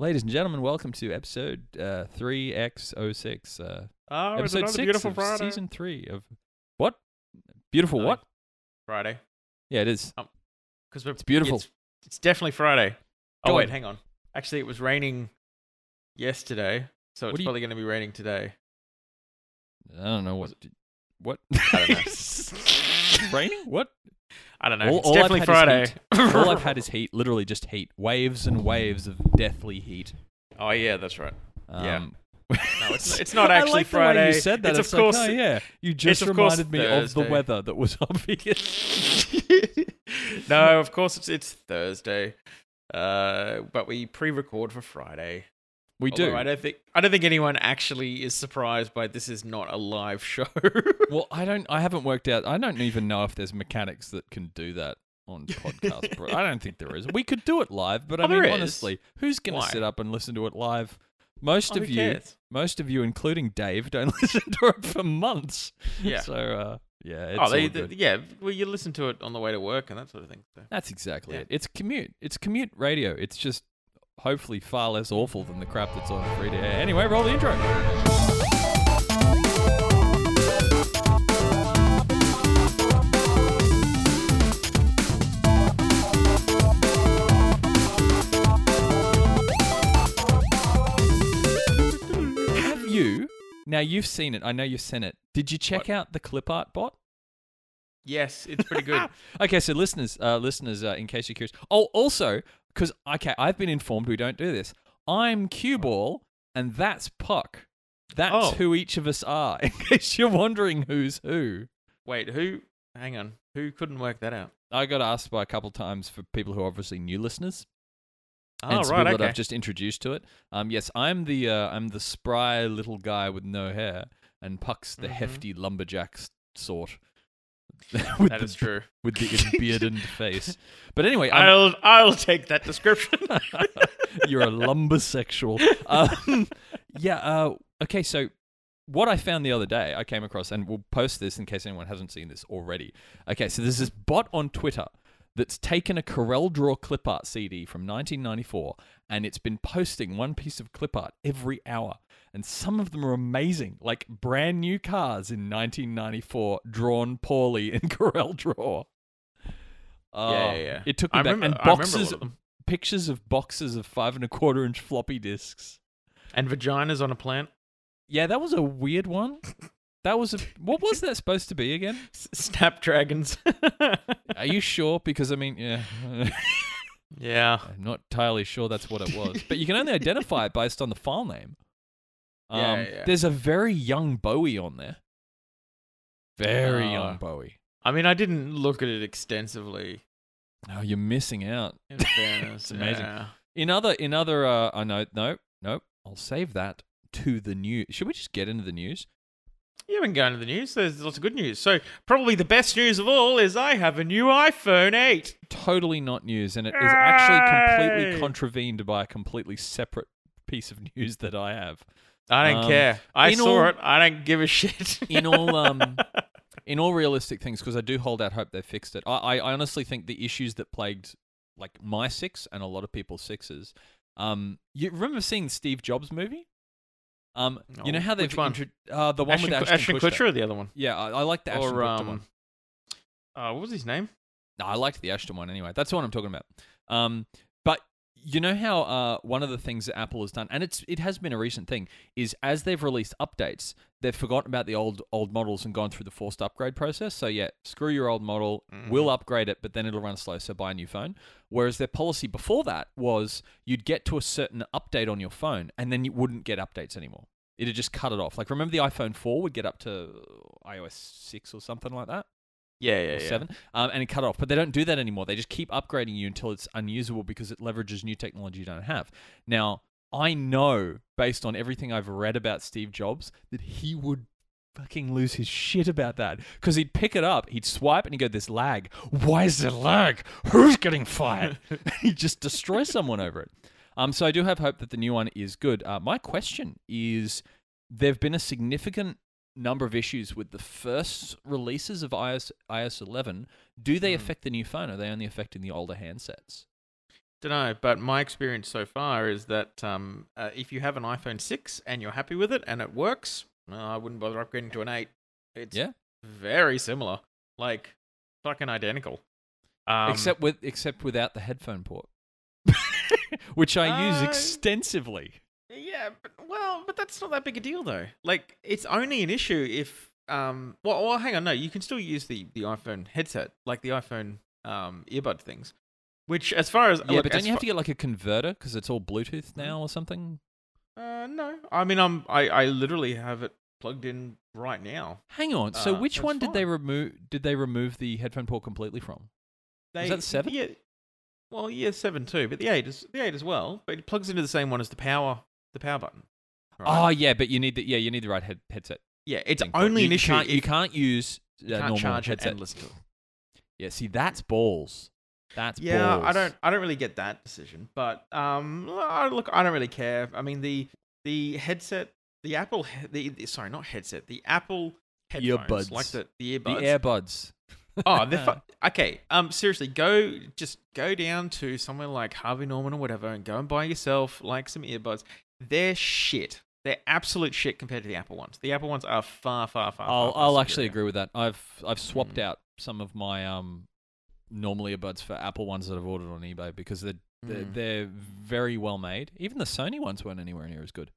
Ladies and gentlemen, welcome to episode 3X06. Episode 6 of Friday. Season 3 of... What? Beautiful what? Friday. Yeah, it is. It's beautiful. It's definitely Friday. Oh, wait, hang on. Actually, it was raining yesterday, so it's probably going to be raining today. I don't know what... What? I don't know. It's raining? What? I don't know. It's definitely Friday. All I've had is heat. Literally just heat. Waves and waves of deathly heat. Oh, yeah, that's right. Yeah. No, it's not actually Friday. I like the way you said that. It's of course... Like, oh, yeah. You just reminded me Thursday. Of the weather that was obvious. No, of course it's Thursday. But we pre-record for Friday. We do. I don't think anyone actually is surprised by this is not a live show. Well, I haven't worked out. I don't even know if there's mechanics that can do that on podcast. I don't think there is. We could do it live, but I mean, honestly, who's going to sit up and listen to it live? Most of you, including Dave, don't listen to it for months. Yeah. So, yeah. It's yeah. Well, you listen to it on the way to work and that sort of thing. So. That's exactly it. It's commute radio. It's just. Hopefully far less awful than the crap that's on free to air. Anyway, roll the intro. Have you? Now you've seen it. I know you've sent it. Did you check out the clip art bot? Yes, it's pretty good. Okay, so listeners, in case you're curious. Oh, also. Because, okay, I've been informed we don't do this. I'm Cue Ball, and that's Puck. That's who each of us are, in case you're wondering who's who. Wait, who? Hang on. Who couldn't work that out? I got asked by a couple times for people who are obviously new listeners. Oh, and right, people that I've just introduced to it. Yes, I'm the spry little guy with no hair, and Puck's the hefty lumberjack sort. That is true. With the bearded face. But anyway... I'll take that description. You're a lumbersexual. Okay, so what I found the other day, I came across, and we'll post this in case anyone hasn't seen this already. Okay, so there's this bot on Twitter that's taken a Corel Draw clip art CD from 1994, and it's been posting one piece of clip art every hour. And some of them are amazing, like brand new cars in 1994, drawn poorly in Corel Draw. Yeah. It took me back. And boxes, pictures of boxes of 5 1/4 inch floppy disks, and vaginas on a plant. Yeah, that was a weird one. What was that supposed to be again? Snapdragons. Are you sure? Because I mean, yeah. Yeah. I'm not entirely sure that's what it was, but you can only identify it based on the file name. Yeah. There's a very young Bowie on there. Very young Bowie. I mean, I didn't look at it extensively. No, you're missing out. In fairness, it's amazing. Yeah. No. I'll save that to the news. Should we just get into the news? Yeah, we can go into the news. There's lots of good news. So probably the best news of all is I have a new iPhone 8. Totally not news, and it is actually completely contravened by a completely separate piece of news that I have. I don't care. I saw it. I don't give a shit. in all realistic things, because I do hold out hope they fixed it. I honestly think the issues that plagued like my 6 and a lot of people's 6s. You remember seeing the Steve Jobs movie? You know how they've the one with Ashton Kutcher or the other one? Yeah, I like the Ashton Kutcher one. What was his name? No, I liked the Ashton one anyway. That's the one I'm talking about. You know how one of the things that Apple has done, and it has been a recent thing, is as they've released updates, they've forgotten about the old models and gone through the forced upgrade process. So yeah, screw your old model, we'll upgrade it, but then it'll run slow, so buy a new phone. Whereas their policy before that was you'd get to a certain update on your phone, and then you wouldn't get updates anymore. It'd just cut it off. Like, remember the iPhone 4 would get up to iOS 6 or something like that? Yeah. 7, and it cut off. But they don't do that anymore. They just keep upgrading you until it's unusable because it leverages new technology you don't have. Now, I know, based on everything I've read about Steve Jobs, that he would fucking lose his shit about that. Because he'd pick it up, he'd swipe, and he'd go, "There's lag. Why is there lag? Who's getting fired?" He'd just destroy someone over it. So I do have hope that the new one is good. My question is, there have been a significant number of issues with the first releases of iOS 11. Do they affect the new phone, or are they only affecting the older handsets? Don't know, but my experience so far is that if you have an iPhone 6 and you're happy with it and it works, I wouldn't bother upgrading to an 8. It's very similar, like fucking identical, except without the headphone port, which I use extensively. Yeah, but that's not that big a deal though. Like, it's only an issue if well, hang on, no, you can still use the iPhone headset, like the iPhone earbud things. Which, as far as... Yeah, look, but don't you have to get, like, a converter? Because it's all Bluetooth now or something? No. I mean, I literally have it plugged in right now. Hang on. So, which one did they remove? Did they remove the headphone port completely from? Is that 7? Yeah. Well, yeah, 7 too. But the 8 as well. But it plugs into the same one as the power button. Right? Oh, yeah. But you need the right headset. Yeah, it's only an issue. You can't use a normal headset. And listen to it. Yeah, see, that's balls. That's balls. I don't really get that decision, but look, I don't really care. I mean, the headset, the Apple, sorry, not headset, the Apple headphones, earbuds, like the earbuds. Oh, they're okay. Seriously, go down to somewhere like Harvey Norman or whatever, and go and buy yourself like some earbuds. They're shit. They're absolute shit compared to the Apple ones. The Apple ones are far, far, far. I'll actually agree with that. I've swapped out some of my normal earbuds for Apple ones that I've ordered on eBay because they're very well made. Even the Sony ones weren't anywhere near as good.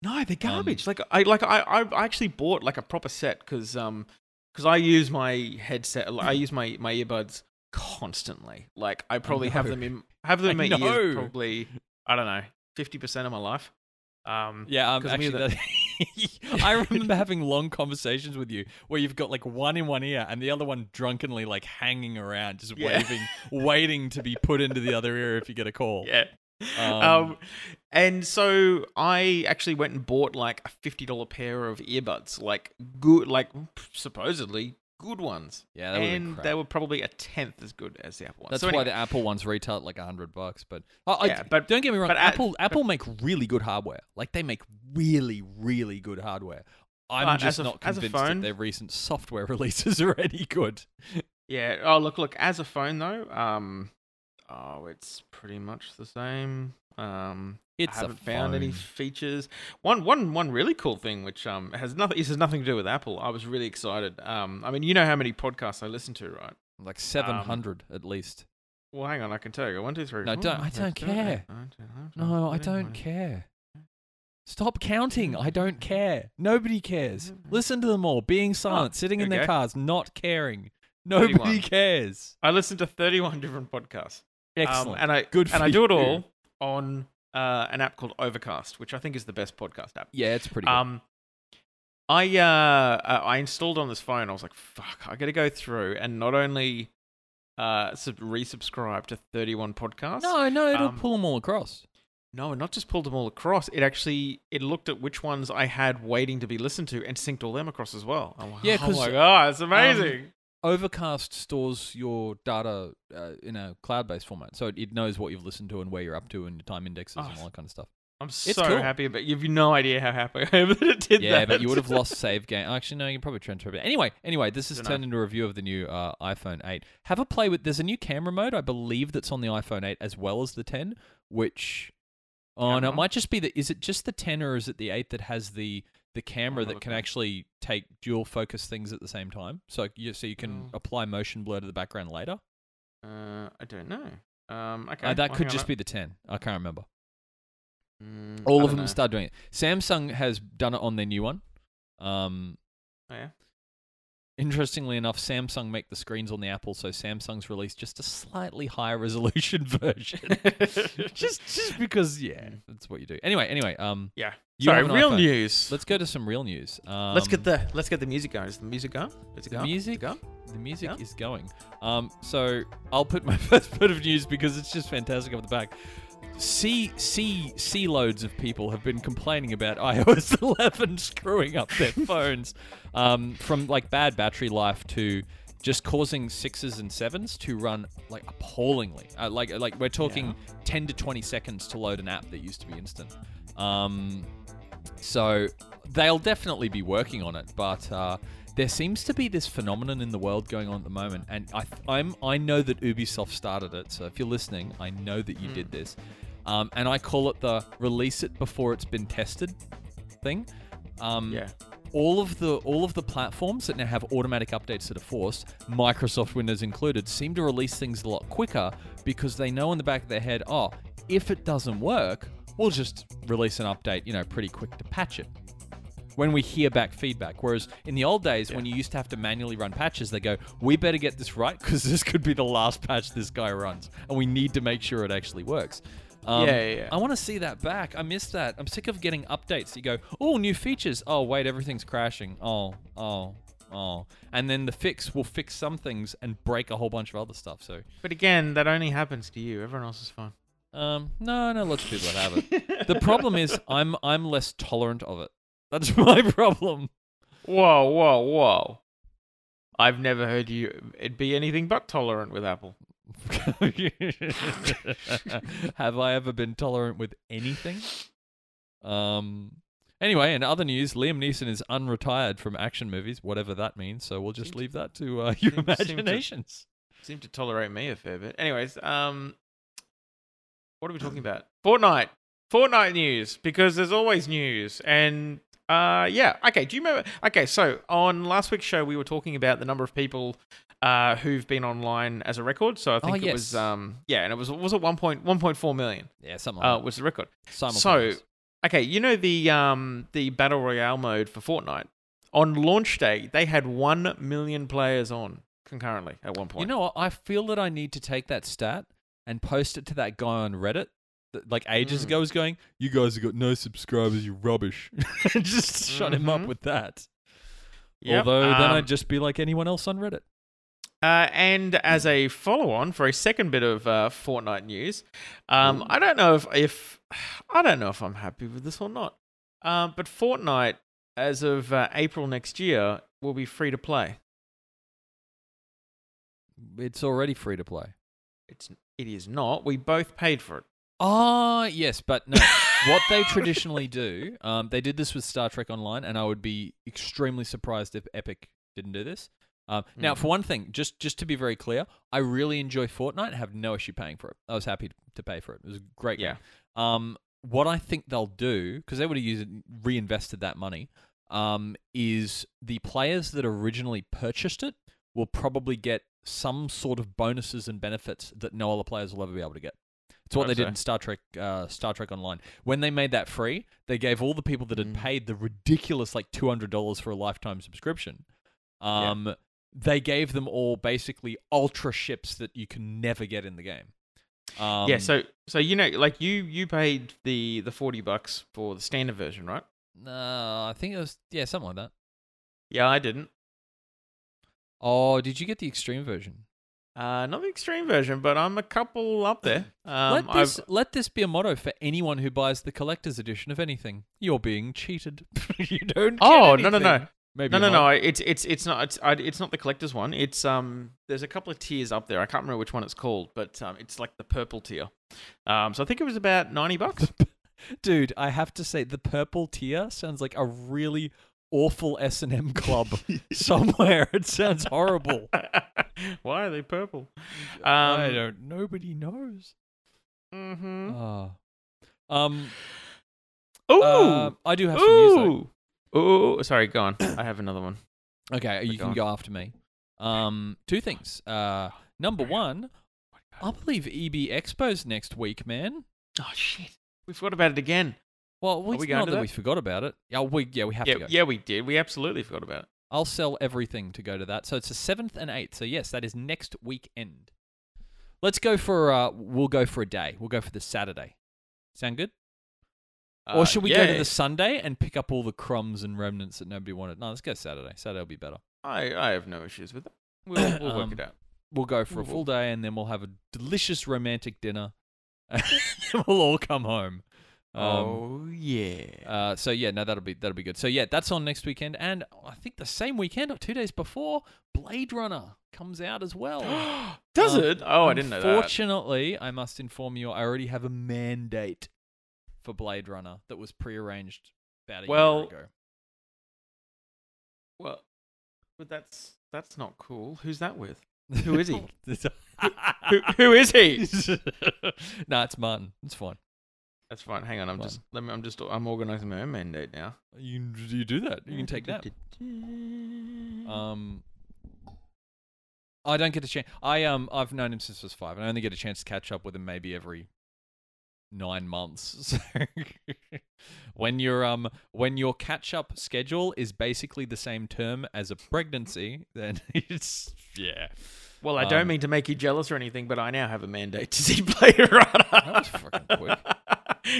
No, they're garbage. I actually bought like a proper set because I use my headset. I use my earbuds constantly. Like I probably have them in my ears probably, I don't know, 50% of my life. I remember having long conversations with you where you've got like one in one ear and the other one drunkenly like hanging around, just waving, waiting to be put into the other ear if you get a call. Yeah. And so I actually went and bought like a $50 pair of earbuds, like good, like supposedly good ones. Yeah, and they were probably a tenth as good as the Apple ones. That's why the Apple ones retail at like $100. But but don't get me wrong, Apple make really good hardware. Like they make really, really good hardware. I'm just not convinced that their recent software releases are any good. Yeah. Oh, look. As a phone though, it's pretty much the same. I haven't found any features. One really cool thing, which has nothing to do with Apple. I was really excited. I mean, you know how many podcasts I listen to, right? Like 700 at least. Well, hang on, I can tell you. 1, 2, 3. No, I don't care. No, I don't care. Stop counting. I don't care. Nobody cares. Listen to them all. Being silent, sitting in their cars, not caring. Nobody cares. I listen to 31 different podcasts. Excellent. And I do it all on an app called Overcast, which I think is the best podcast app. Yeah, it's pretty good. I installed on this phone. I was like, fuck, I got to go through and not only resubscribe to 31 podcasts. No, it'll pull them all across. No, it not just pulled them all across. It looked at which ones I had waiting to be listened to and synced all them across as well. I'm like, oh my God, it's amazing. Overcast stores your data in a cloud-based format, so it knows what you've listened to and where you're up to and your time indexes and all that kind of stuff. I'm so happy about it. You have no idea how happy I am that it did that. Yeah, but you would have lost save game. Actually, no, you can probably transfer it. Anyway, this has turned into a review of the new iPhone 8. Have a play with... There's a new camera mode, I believe, that's on the iPhone 8 as well as the 10, which... Oh, no, it might just be the... Is it just the 10 or is it the 8 that has the camera that can actually take dual focus things at the same time? So you can apply motion blur to the background later? I don't know. Okay. That could just be the 10. I can't remember. All of them start doing it. Samsung has done it on their new one. Oh, yeah? Interestingly enough, Samsung make the screens on the Apple, so Samsung's released just a slightly higher resolution version. just because, yeah, that's what you do. Anyway, yeah. Sorry, real news. Let's go to some real news. Let's get the music going. Is the music going? The music is going. So I'll put my first bit of news because it's just fantastic up the back. Loads of people have been complaining about iOS 11 screwing up their phones, from like bad battery life to just causing 6s and 7s to run like appallingly. Like we're talking 10 to 20 seconds to load an app that used to be instant. So they'll definitely be working on it, but there seems to be this phenomenon in the world going on at the moment, and I know that Ubisoft started it, so if you're listening, I know that you did this. And I call it the release it before it's been tested thing. Yeah. All of the platforms that now have automatic updates that are forced, Microsoft Windows included, seem to release things a lot quicker because they know in the back of their head, oh, if it doesn't work, we'll just release an update, you know, pretty quick to patch it. When we hear back feedback. Whereas in the old days, when you used to have to manually run patches, they go, we better get this right because this could be the last patch this guy runs and we need to make sure it actually works. I want to see that back. I miss that. I'm sick of getting updates. You go, oh, new features. Oh, wait, everything's crashing. Oh. And then the fix will fix some things and break a whole bunch of other stuff. So, but again, that only happens to you. Everyone else is fine. No, lots of people that have it. The problem is I'm less tolerant of it. That's my problem. Whoa. I've never heard you be anything but tolerant with Apple. Have I ever been tolerant with anything? Anyway, in other news, Liam Neeson is unretired from action movies, whatever that means, so we'll just leave that to your imaginations. Seem to tolerate me a fair bit. Anyways, what are we talking about? Fortnite news, because there's always news. And do you remember? Okay, so on last week's show, we were talking about the number of people who've been online as a record. So I think it was, and it was at 1.4 million. Yeah, something like that. Was the record. So, okay, you know the Battle Royale mode for Fortnite? On launch day, they had 1 million players on concurrently at one point. You know what? I feel that I need to take that stat and post it to that guy on Reddit. Like ages ago was going, you guys have got no subscribers, you rubbish. Just shut him up with that. Yep. Although then I'd just be like anyone else on Reddit. And as a follow-on for a second bit of Fortnite news, I don't know if I'm happy with this or not. But Fortnite, as of April next year, will be free to play. It's already free to play. It is not. We both paid for it. Oh, yes, but no. What they traditionally do, they did this with Star Trek Online, and I would be extremely surprised if Epic didn't do this. Now, for one thing, just to be very clear, I really enjoy Fortnite and have no issue paying for it. I was happy to pay for it. It was a great game. What I think they'll do, because they would have reinvested that money, is the players that originally purchased it will probably get some sort of bonuses and benefits that no other players will ever be able to get. It's what they did in Star Trek Online. When they made that free, they gave all the people that had paid the ridiculous like $200 for a lifetime subscription. They gave them all basically ultra ships that you can never get in the game. So you know, like you paid the $40 for the standard version, right? No, I think it was something like that. Yeah, I didn't. Oh, did you get the extreme version? Not the extreme version, but I'm a couple up there. Let this be a motto for anyone who buys the collector's edition of anything. You're being cheated. You don't. Oh, get no. Maybe no. It's not the collector's one. It's there's a couple of tiers up there. I can't remember which one it's called, but it's like the purple tier. So I think it was about $90. Dude, I have to say the purple tier sounds like a really awful S&M club somewhere. It sounds horrible. Why are they purple? I don't. Nobody knows. I do have some news though. Oh, sorry. Go on. I have another one. Okay, you can go after me. Two things. Number one, I believe EB Expo's next week, man. Oh shit! We forgot about it again. Well, it's not that we forgot about it. Yeah, we have to go. Yeah, we did. We absolutely forgot about it. I'll sell everything to go to that. So it's the 7th and 8th. So yes, that is next weekend. Let's go for, we'll go for a day. We'll go for the Saturday. Sound good? Or should we go to the Sunday and pick up all the crumbs and remnants that nobody wanted? No, let's go Saturday. Saturday will be better. I have no issues with that. We'll work it out. We'll go for a full day and then we'll have a delicious romantic dinner. And we'll all come home. That'll be good. So yeah, that's on next weekend, and I think the same weekend or 2 days before, Blade Runner comes out as well. Does it? Oh, I didn't know that. Unfortunately, I must inform you, I already have a mandate for Blade Runner that was prearranged about a year ago. Well, But that's not cool. Who's that with? Who is he? who is he? Nah, it's Martin. It's fine. That's fine. Hang on, I'm Martin. Just let me. I'm organising my own mandate now. You do that. You can take that. I don't get a chance. I've known him since I was 5, and I only get a chance to catch up with him maybe every 9 months. So when your catch up schedule is basically the same term as a pregnancy, then it's yeah. Well, I don't mean to make you jealous or anything, but I now have a mandate to see Blade Runner. That was fucking quick.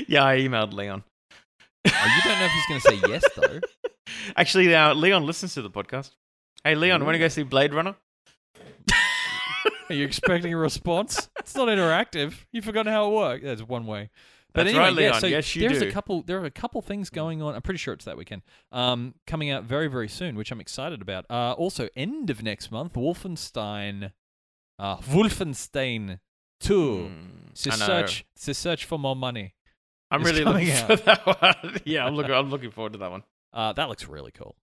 Yeah, I emailed Leon. Oh, you don't know if he's going to say yes though. Actually, now Leon listens to the podcast. Hey, Leon, want to go see Blade Runner? Are you expecting a response? It's not interactive. You've forgotten how it worked. That's one way. But that's anyway, right, Leon. Yeah, so yes, you do. There are a couple things going on. I'm pretty sure it's that weekend. Coming out very, very soon, which I'm excited about. Also, end of next month, Wolfenstein 2. To search for more money. I'm really looking for that one. Yeah, I'm looking forward to that one. That looks really cool.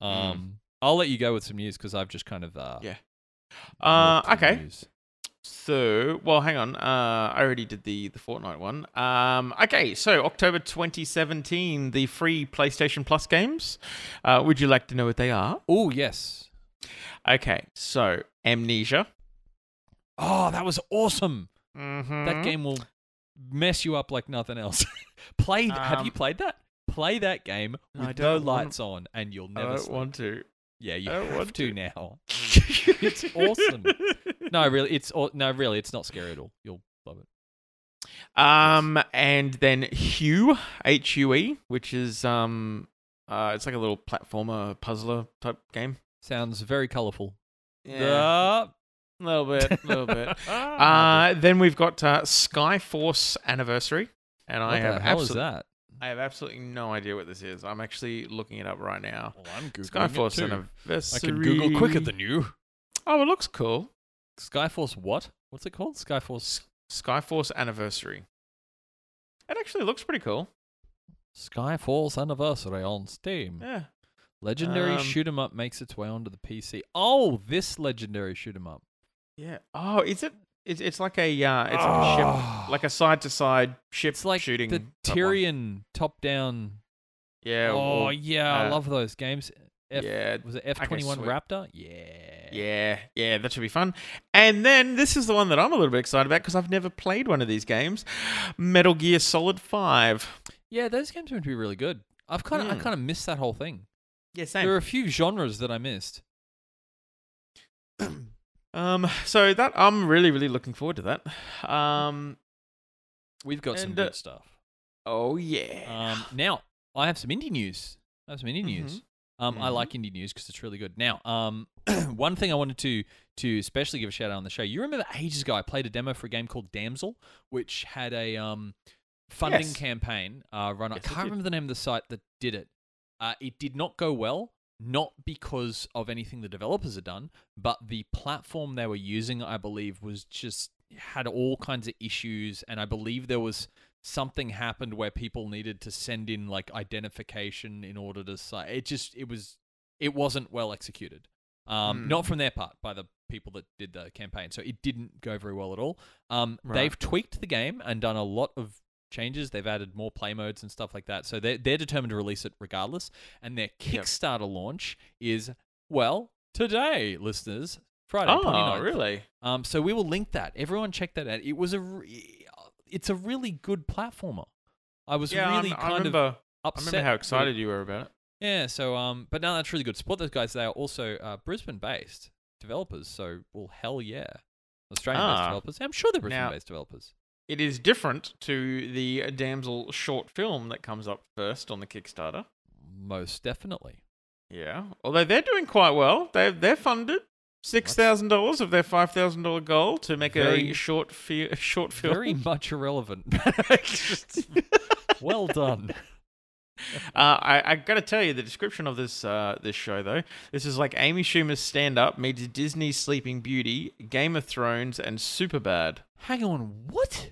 I'll let you go with some news because I've just kind of okay. News. So, well, hang on. I already did the Fortnite one. Okay, so October 2017, the free PlayStation Plus games. Would you like to know what they are? Oh, yes. Okay, so Amnesia. Oh, that was awesome. Mm-hmm. That game will mess you up like nothing else. Have you played that? Play that game with no lights on, and you'll never. Want to. Yeah, you have to now. It's awesome. No, really, it's not scary at all. You'll love it. And then Hue, Hue, which is it's like a little platformer puzzler type game. Sounds very colourful. Yeah, a little bit. Then we've got Skyforce Anniversary, and I have absolutely no idea what this is. I'm actually looking it up right now. Well, I'm Googling Skyforce Anniversary. I can Google quicker than you. Oh, it looks cool. Skyforce what? What's it called? Skyforce Anniversary. It actually looks pretty cool. Skyforce Anniversary on Steam. Yeah. Legendary shoot 'em up makes its way onto the PC. Oh, this legendary shoot 'em up. Yeah. Oh, is it? It's like a like a ship, like a side-to-side ship it's like shooting. The Tyrion top-down. Yeah. Oh, yeah. I love those games. Was it F-21 Raptor? Yeah. Yeah. Yeah, that should be fun. And then this is the one that I'm a little bit excited about because I've never played one of these games. Metal Gear Solid 5. Yeah, those games seem to be really good. I kind of missed that whole thing. Yeah, same. There are a few genres that I missed. So that I'm really, really looking forward to that. We've got some good stuff. Oh yeah. Now I have some indie news. Mm-hmm. I like indie news because it's really good. Now, one thing I wanted to especially give a shout out on the show. You remember ages ago I played a demo for a game called Damsel, which had a funding campaign run up. I can't remember the name of the site that did it. It did not go well. Not because of anything the developers had done, but the platform they were using, I believe, had all kinds of issues, and I believe there was something happened where people needed to send in like identification in order to say it wasn't well executed. Not from their part, by the people that did the campaign, so it didn't go very well at all. They've tweaked the game and done a lot of changes. They've added more play modes and stuff like that. So they're determined to release it regardless. And their Kickstarter launch is, well, today, listeners. Friday. Oh, 29th. Really? So we will link that. Everyone check that out. It was it's a really good platformer. I was really upset. I remember how excited you were about it. Yeah, so but no, that's really good. Support those guys. They are also Brisbane-based developers. So, well, hell yeah. Australian-based developers. I'm sure they're Brisbane-based developers. It is different to the Damsel short film that comes up first on the Kickstarter. Most definitely. Yeah. Although they're doing quite well. They're funded $6,000 of their $5,000 goal to make a short film. Very much irrelevant. Well done. I got to tell you, the description of this show, though, this is like Amy Schumer's stand-up meets Disney's Sleeping Beauty, Game of Thrones, and Superbad. Hang on, what?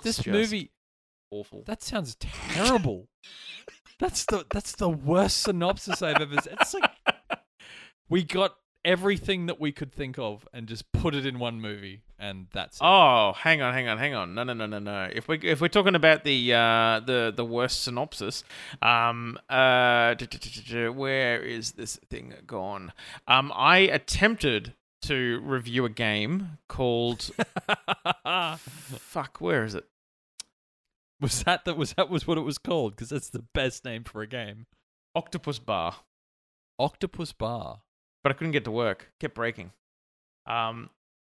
This movie awful. That sounds terrible. That's the worst synopsis I've ever seen. It's like We got everything that we could think of and just put it in one movie, and that's it. Oh, hang on. No. If we're talking about the worst synopsis, where is this thing gone? I attempted to review a game called fuck, where is it? Was that what it was called? Because that's the best name for a game. Octopus Bar. But I couldn't get to work. Kept breaking.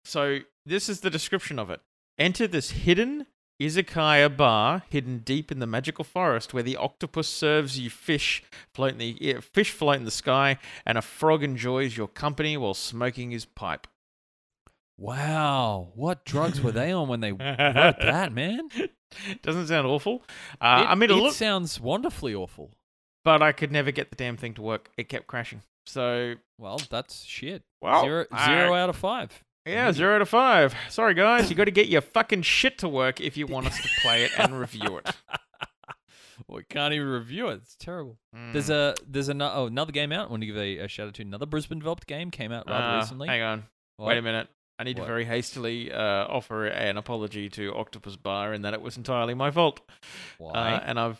So this is the description of it. Enter this hidden izakaya bar hidden deep in the magical forest where the octopus serves you fish float in the sky, and a frog enjoys your company while smoking his pipe. Wow. What drugs were they on when they wrote that, man? Doesn't sound awful. It sounds wonderfully awful. But I could never get the damn thing to work. It kept crashing. So, well, that's shit. Well, zero out of five. Yeah, 0 out of 5. Sorry, guys. You got to get your fucking shit to work if you want us to play it and review it. We can't even review it. It's terrible. Mm. There's another game out. I want to give a shout out to another Brisbane developed game. Came out rather recently. Hang on. What? Wait a minute. I need to very hastily offer an apology to Octopus Bar in that it was entirely my fault. Why?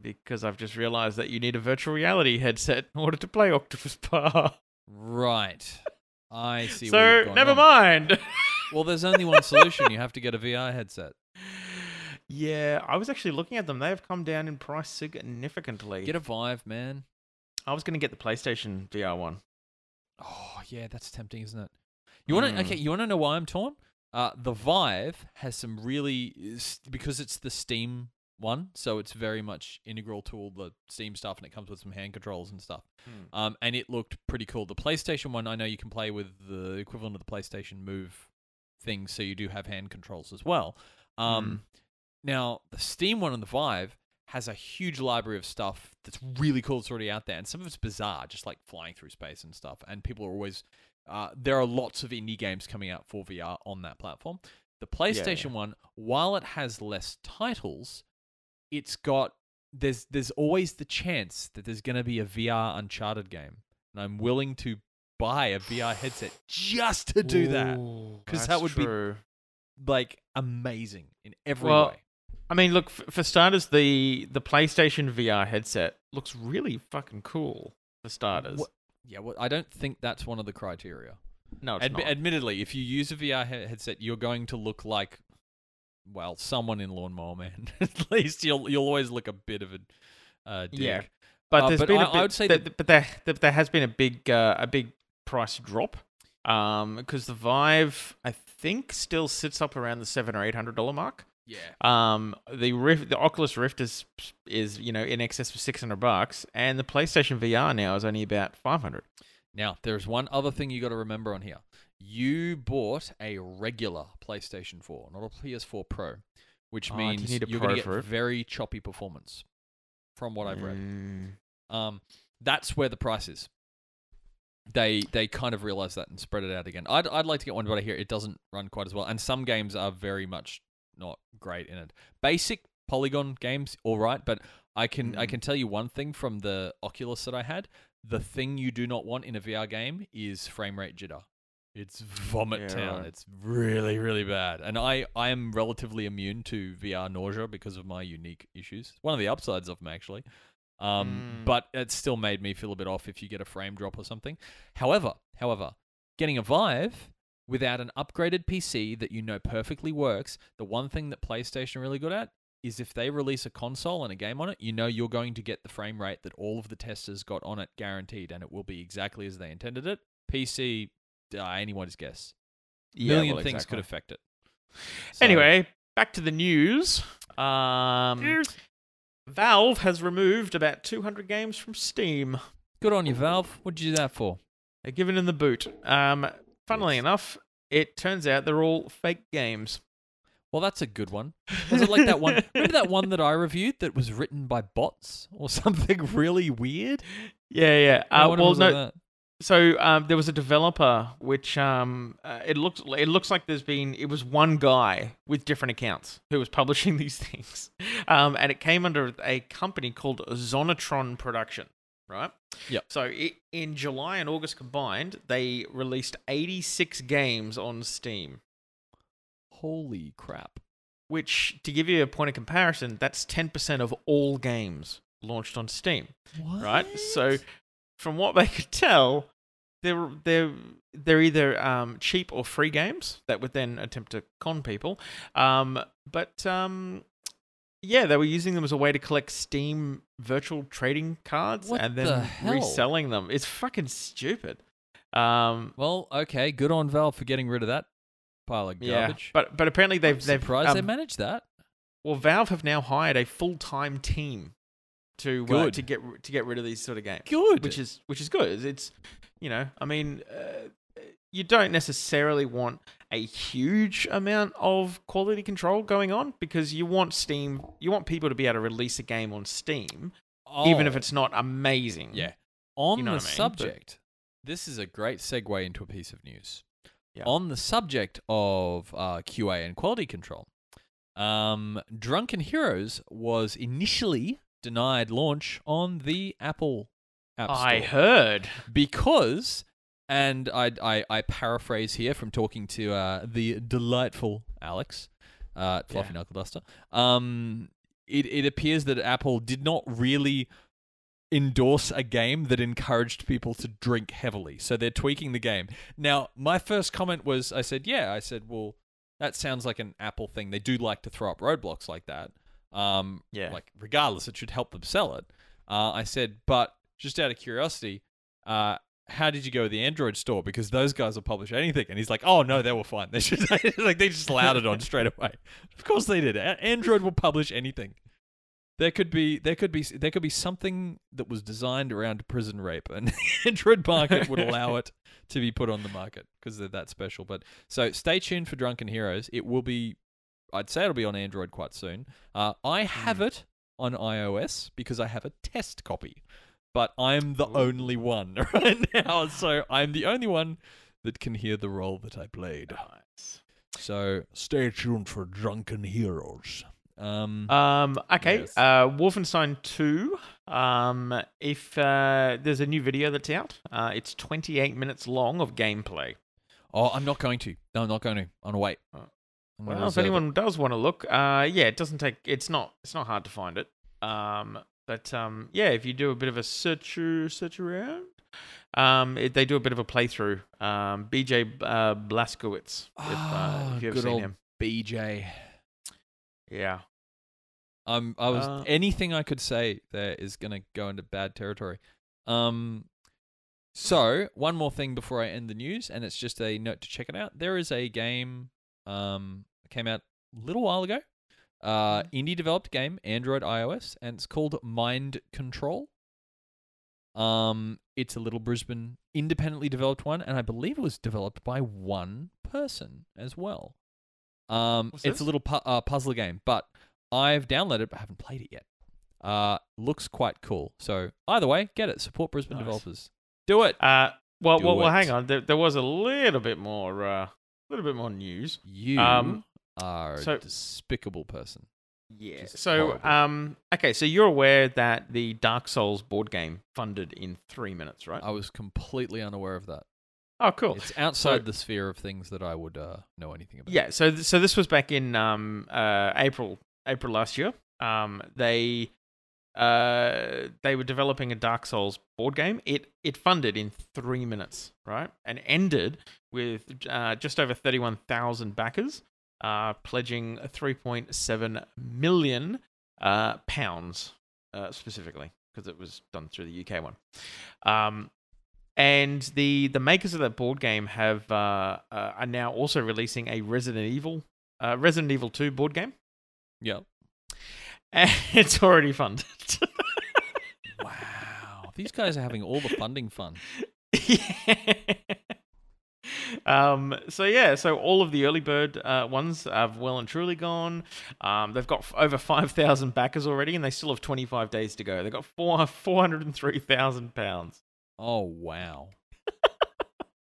Because I've just realized that you need a virtual reality headset in order to play Octopus Bar. Right. I see. So, never mind. Well, there's only one solution. You have to get a VR headset. Yeah, I was actually looking at them. They have come down in price significantly. Get a Vive, man. I was going to get the PlayStation VR one. Oh, yeah, that's tempting, isn't it? You want to know why I'm torn? The Vive has some really... Because it's the Steam one, so it's very much integral to all the Steam stuff, and it comes with some hand controls and stuff. And it looked pretty cool. The PlayStation one, I know you can play with the equivalent of the PlayStation Move thing, so you do have hand controls as well. Now, the Steam one on the Vive has a huge library of stuff that's really cool that's already out there, and some of it's bizarre, just like flying through space and stuff, and people are always... there are lots of indie games coming out for VR on that platform. The PlayStation one, while it has less titles... There's always the chance that there's going to be a VR Uncharted game, and I'm willing to buy a VR headset just to do that, because that would be like amazing in every way. I mean, look, for starters, the PlayStation VR headset looks really fucking cool. For starters, I don't think that's one of the criteria. No, it's not. Admittedly, if you use a VR headset, you're going to look like. Well, someone in Lawnmower Man. At least you'll always look a bit of a dick. Yeah, but there's there has been a big price drop. Because the Vive, I think, still sits up around the $700 or $800 mark. Yeah. The Oculus Rift is in excess of $600, and the PlayStation VR now is only about $500. Now, there's one other thing you got to remember on here. You bought a regular PlayStation 4, not a PS4 Pro, which means you're going to get very choppy performance, from what I've read. That's where the price is. They kind of realized that and spread it out again. I'd like to get one, but I hear it doesn't run quite as well, and some games are very much not great in it. Basic polygon games, all right, but I can tell you one thing from the Oculus that I had. The thing you do not want in a VR game is frame rate jitter. It's vomit town. Right. It's really, really bad. And I am relatively immune to VR nausea because of my unique issues. It's one of the upsides of them, actually. But it still made me feel a bit off if you get a frame drop or something. However, getting a Vive without an upgraded PC that you know perfectly works, the one thing that PlayStation are really good at is if they release a console and a game on it, you know you're going to get the frame rate that all of the testers got on it guaranteed, and it will be exactly as they intended it. PC... anyone's guess. A million things could affect it. So. Anyway, back to the news. Valve has removed about 200 games from Steam. Good on you, Valve. What'd you do that for? They're giving in the boot. Funnily enough, it turns out they're all fake games. Well, that's a good one. Was it like that one? Remember that one that I reviewed that was written by bots or something really weird? Yeah. So there was a developer which it looks like it was one guy with different accounts who was publishing these things, and it came under a company called Zonatron Production. right? Yeah. So in July and August combined, they released 86 games on Steam. Holy crap. Which, to give you a point of comparison, that's 10% of all games launched on Steam. What? Right? So from what they could tell, they're either cheap or free games that would then attempt to con people. Yeah, they were using them as a way to collect Steam virtual trading cards and then reselling them. It's fucking stupid. Well, okay, good on Valve for getting rid of that pile of garbage. Yeah, but apparently they've surprised they managed that. Well, Valve have now hired a full-time team to get rid of these sort of games. Good, which is good. It's, you know, I mean, you don't necessarily want a huge amount of quality control going on because you want people to be able to release a game on Steam, even if it's not amazing. Yeah. On the subject, this is a great segue into a piece of news. Yeah. On the subject of QA and quality control, Drunken Heroes was initially denied launch on the Apple App Store. I heard. Because, and I paraphrase here from talking to the delightful Alex at Fluffy Knuckle Duster, it appears that Apple did not really endorse a game that encouraged people to drink heavily. So they're tweaking the game. Now, my first comment was, I said, well, that sounds like an Apple thing. They do like to throw up roadblocks like that. Like regardless, it should help them sell it. I said, but just out of curiosity, how did you go with the Android store? Because those guys will publish anything. And he's like, oh no, they were fine. They just like they just allowed it on straight away. Of course they did. Android will publish anything. There could be something that was designed around prison rape, and the Android market would allow it to be put on the market because they're that special. But so stay tuned for Drunken Heroes. It will be, I'd say it'll be on Android quite soon. I have it on iOS because I have a test copy, but I'm the only one right now, so I'm the only one that can hear the role that I played. Nice. So stay tuned for Drunken Heroes. Okay. Yes. Wolfenstein 2. If there's a new video that's out, it's 28 minutes long of gameplay. Oh, I'm not going to. No, I'm not going to. I'm gonna wait. Well, if anyone does want to look, it doesn't take. It's not hard to find it. If you do a bit of a search around, they do a bit of a playthrough. BJ Blazkowicz. If you've seen him, BJ. Yeah. Anything I could say there is going to go into bad territory. So, one more thing before I end the news, and it's just a note to check it out. There is a game that came out a little while ago. Indie-developed game, Android, iOS, and it's called Mind Control. It's a little Brisbane independently developed one, and I believe it was developed by one person as well. It's a little puzzle game, but I've downloaded it, but I haven't played it yet. Looks quite cool. So either way, get it. Support Brisbane developers. Do it. Well, hang on. There was a little bit more news. You are a despicable person. Yeah. So, horrible. So you're aware that the Dark Souls board game funded in 3 minutes, right? I was completely unaware of that. Oh, cool. It's outside the sphere of things that I would know anything about. Yeah, so this was back in April last year. They were developing a Dark Souls board game. It funded in 3 minutes, right? And ended with just over 31,000 backers pledging 3.7 million pounds specifically, because it was done through the UK one. And the makers of that board game have are now also releasing a Resident Evil 2 board game. Yeah. And it's already funded. Wow. These guys are having all the funding fun. Yeah. So all of the early bird ones have well and truly gone. They've got over 5,000 backers already, and they still have 25 days to go. They've got £403,000. Oh wow!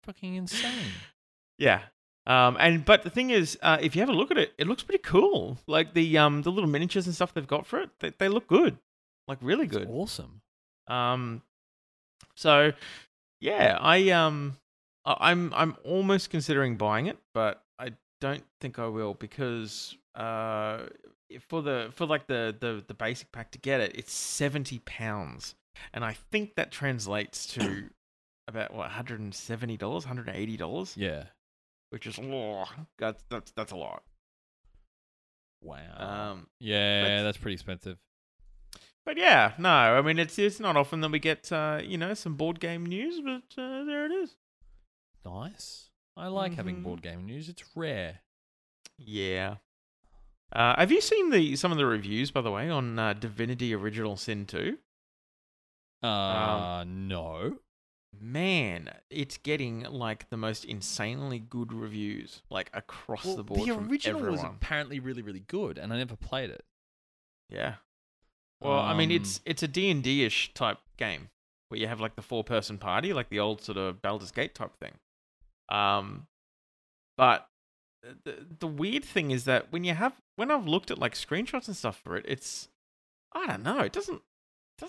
Fucking insane. Yeah. But the thing is, if you have a look at it, it looks pretty cool. Like the little miniatures and stuff they've got for it, they look good. Like really good. That's awesome. So yeah, I'm almost considering buying it, but I don't think I will, because for the basic pack to get it, it's £70, and I think that translates to about what, $170, $180. Yeah, which is that's a lot. Wow. Yeah, that's pretty expensive. But yeah, no, I mean, it's not often that we get some board game news, but there it is. Nice. I like having board game news. It's rare. Yeah. Have you seen some of the reviews, by the way, on Divinity Original Sin 2? No. Man, it's getting like the most insanely good reviews, like across the board. The original was apparently really, really good, and I never played it. Yeah. Well, I mean, it's a D&D-ish type game where you have like the four-person party, like the old sort of Baldur's Gate type thing. But the weird thing is that when I've looked at like screenshots and stuff for it, it's, I don't know, it doesn't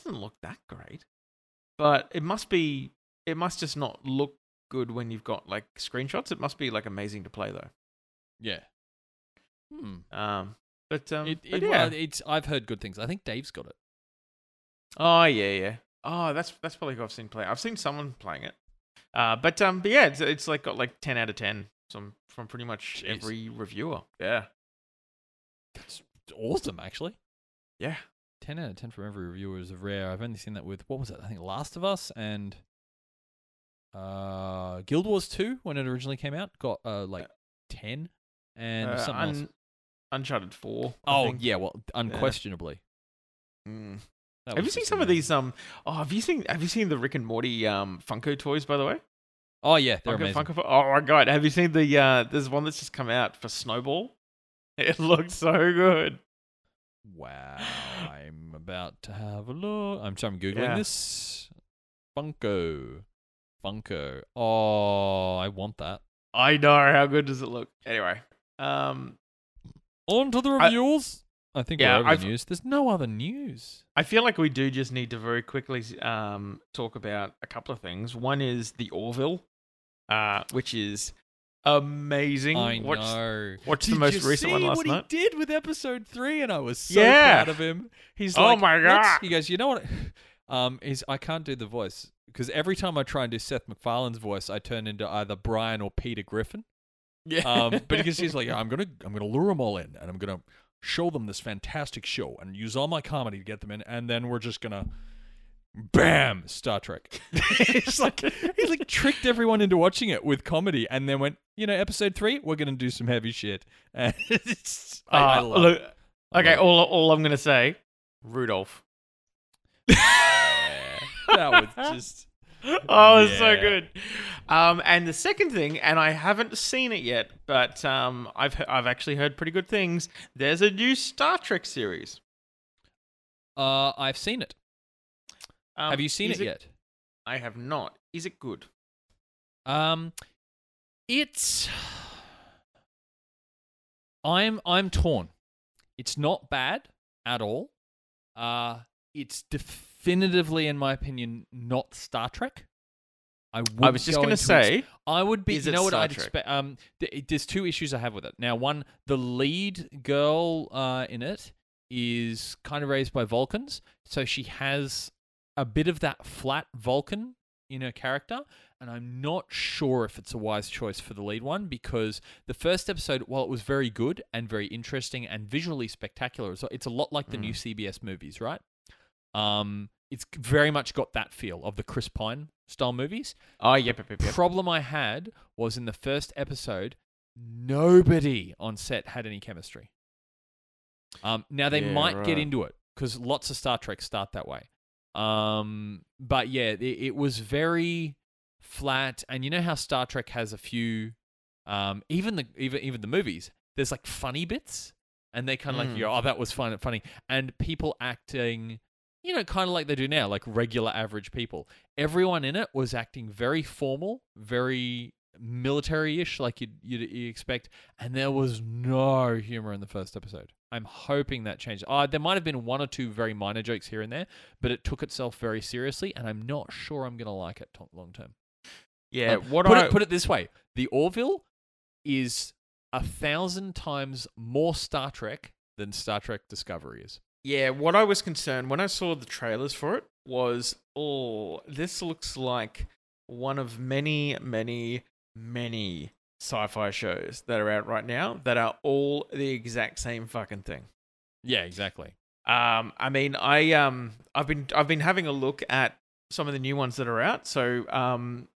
look that great. But it must just not look good when you've got like screenshots. It must be like amazing to play though. Yeah. I've heard good things. I think Dave's got it. Oh yeah. Oh, that's probably who I've seen play. I've seen someone playing it. But yeah, it's like got like 10 out of 10 from pretty much every reviewer. Yeah. That's awesome, actually. Yeah. 10 out of 10 from every reviewer is rare. I've only seen that with, what was it? I think Last of Us and Guild Wars 2, when it originally came out, got 10, and something else. Uncharted 4. Unquestionably. Yeah. Have you seen some of these? Have you seen the Rick and Morty Funko toys? By the way. Oh yeah, they're amazing. Oh my god, have you seen the? There's one that's just come out for Snowball. It looks so good. Wow, I'm about to have a look. I'm sorry, I'm googling this. Funko. Oh, I want that. I know. How good does it look? Anyway, on to the reviews. I think we're over the news. There's no other news. I feel like we do just need to very quickly talk about a couple of things. One is The Orville, which is amazing. I know. Watch the most recent one last night. Did you see what he did with episode 3? And I was so proud of him. He's like, oh my god. He goes, you know what? I can't do the voice, because every time I try and do Seth MacFarlane's voice, I turn into either Brian or Peter Griffin. Yeah. But he's like, I'm gonna lure them all in, and I'm gonna show them this fantastic show and use all my comedy to get them in, and then we're just gonna bam, Star Trek. He tricked everyone into watching it with comedy, and then went, episode 3, we're gonna do some heavy shit. And I love it. Okay, all I'm gonna say, Rudolph. That was just so good. And the second thing, and I haven't seen it yet, but I've actually heard pretty good things. There's a new Star Trek series. I've seen it. Have you seen it yet? I have not. Is it good? I'm torn. It's not bad at all. It's definitively, in my opinion, not Star Trek. I was just going to say, I would be. You know what I'd expect? There's two issues I have with it. Now, one, the lead girl in it is kind of raised by Vulcans, so she has a bit of that flat Vulcan in her character, and I'm not sure if it's a wise choice for the lead one, because the first episode, while it was very good and very interesting and visually spectacular, it's a lot like the new CBS movies, right? It's very much got that feel of the Chris Pine style movies. Oh, yep. Problem I had was, in the first episode, nobody on set had any chemistry. Now they might get into it, because lots of Star Trek start that way. But yeah, it was very flat, and you know how Star Trek has a few, even the movies, there's like funny bits, and they kind of that was fun and funny, and people acting, kind of like they do now, like regular average people. Everyone in it was acting very formal, very military-ish, like you'd expect, and there was no humor in the first episode. I'm hoping that changes. There might have been one or two very minor jokes here and there, but it took itself very seriously, and I'm not sure I'm going to like it long term. Yeah, put it this way: The Orville is 1,000 times more Star Trek than Star Trek Discovery is. Yeah, what I was concerned when I saw the trailers for it was, this looks like one of many, many, many sci-fi shows that are out right now that are all the exact same fucking thing. Yeah, exactly. I mean, I've been having a look at some of the new ones that are out. So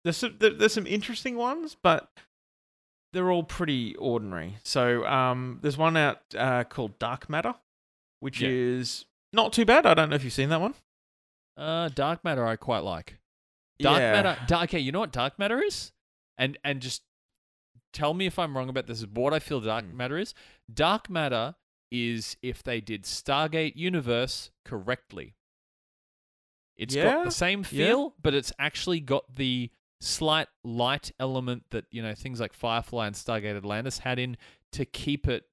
there's some interesting ones, but they're all pretty ordinary. So there's one out called Dark Matter, which is not too bad. I don't know if you've seen that one. Dark Matter, I quite like. Dark Matter, okay, you know what Dark Matter is? And just tell me if I'm wrong about this. What I feel Dark Matter is. Dark Matter is if they did Stargate Universe correctly. It's got the same feel, but it's actually got the slight light element that, you know, things like Firefly and Stargate Atlantis had in to keep it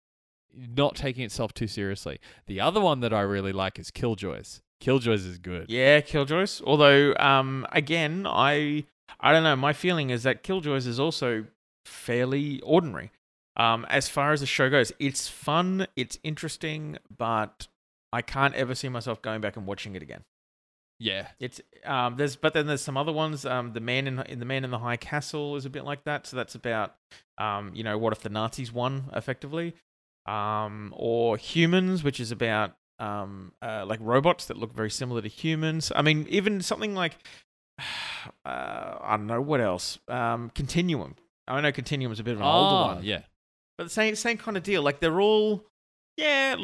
not taking itself too seriously. The other one that I really like is Killjoys. Killjoys is good. Yeah, Killjoys. Although, again, I don't know. My feeling is that Killjoys is also fairly ordinary. As far as the show goes, it's fun, it's interesting, but I can't ever see myself going back and watching it again. Yeah, it's there's some other ones. The man in the High Castle is a bit like that. So that's about you know, what if the Nazis won effectively, or Humans, which is about like robots that look very similar to humans. I mean, even something like I don't know what else. Continuum. I know Continuum is a bit of an older one. Yeah, but the same kind of deal. Like they're all they're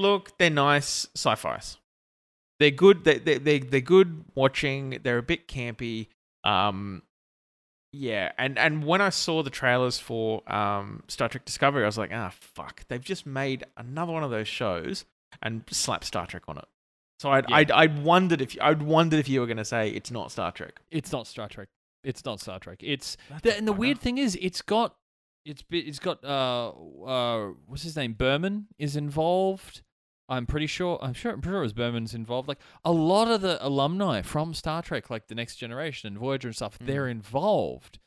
nice sci-fis. They're good. They're good watching. They're a bit campy. And when I saw the trailers for Star Trek Discovery, I was like, fuck! They've just made another one of those shows and slapped Star Trek on it. So I'd wondered if you were going to say it's not Star Trek. It's not Star Trek. It's not Star Trek. And the weird thing is, it's got what's his name? Berman is involved. I'm pretty sure it was Berman's involved. Like a lot of the alumni from Star Trek, like the Next Generation and Voyager and stuff, they're involved,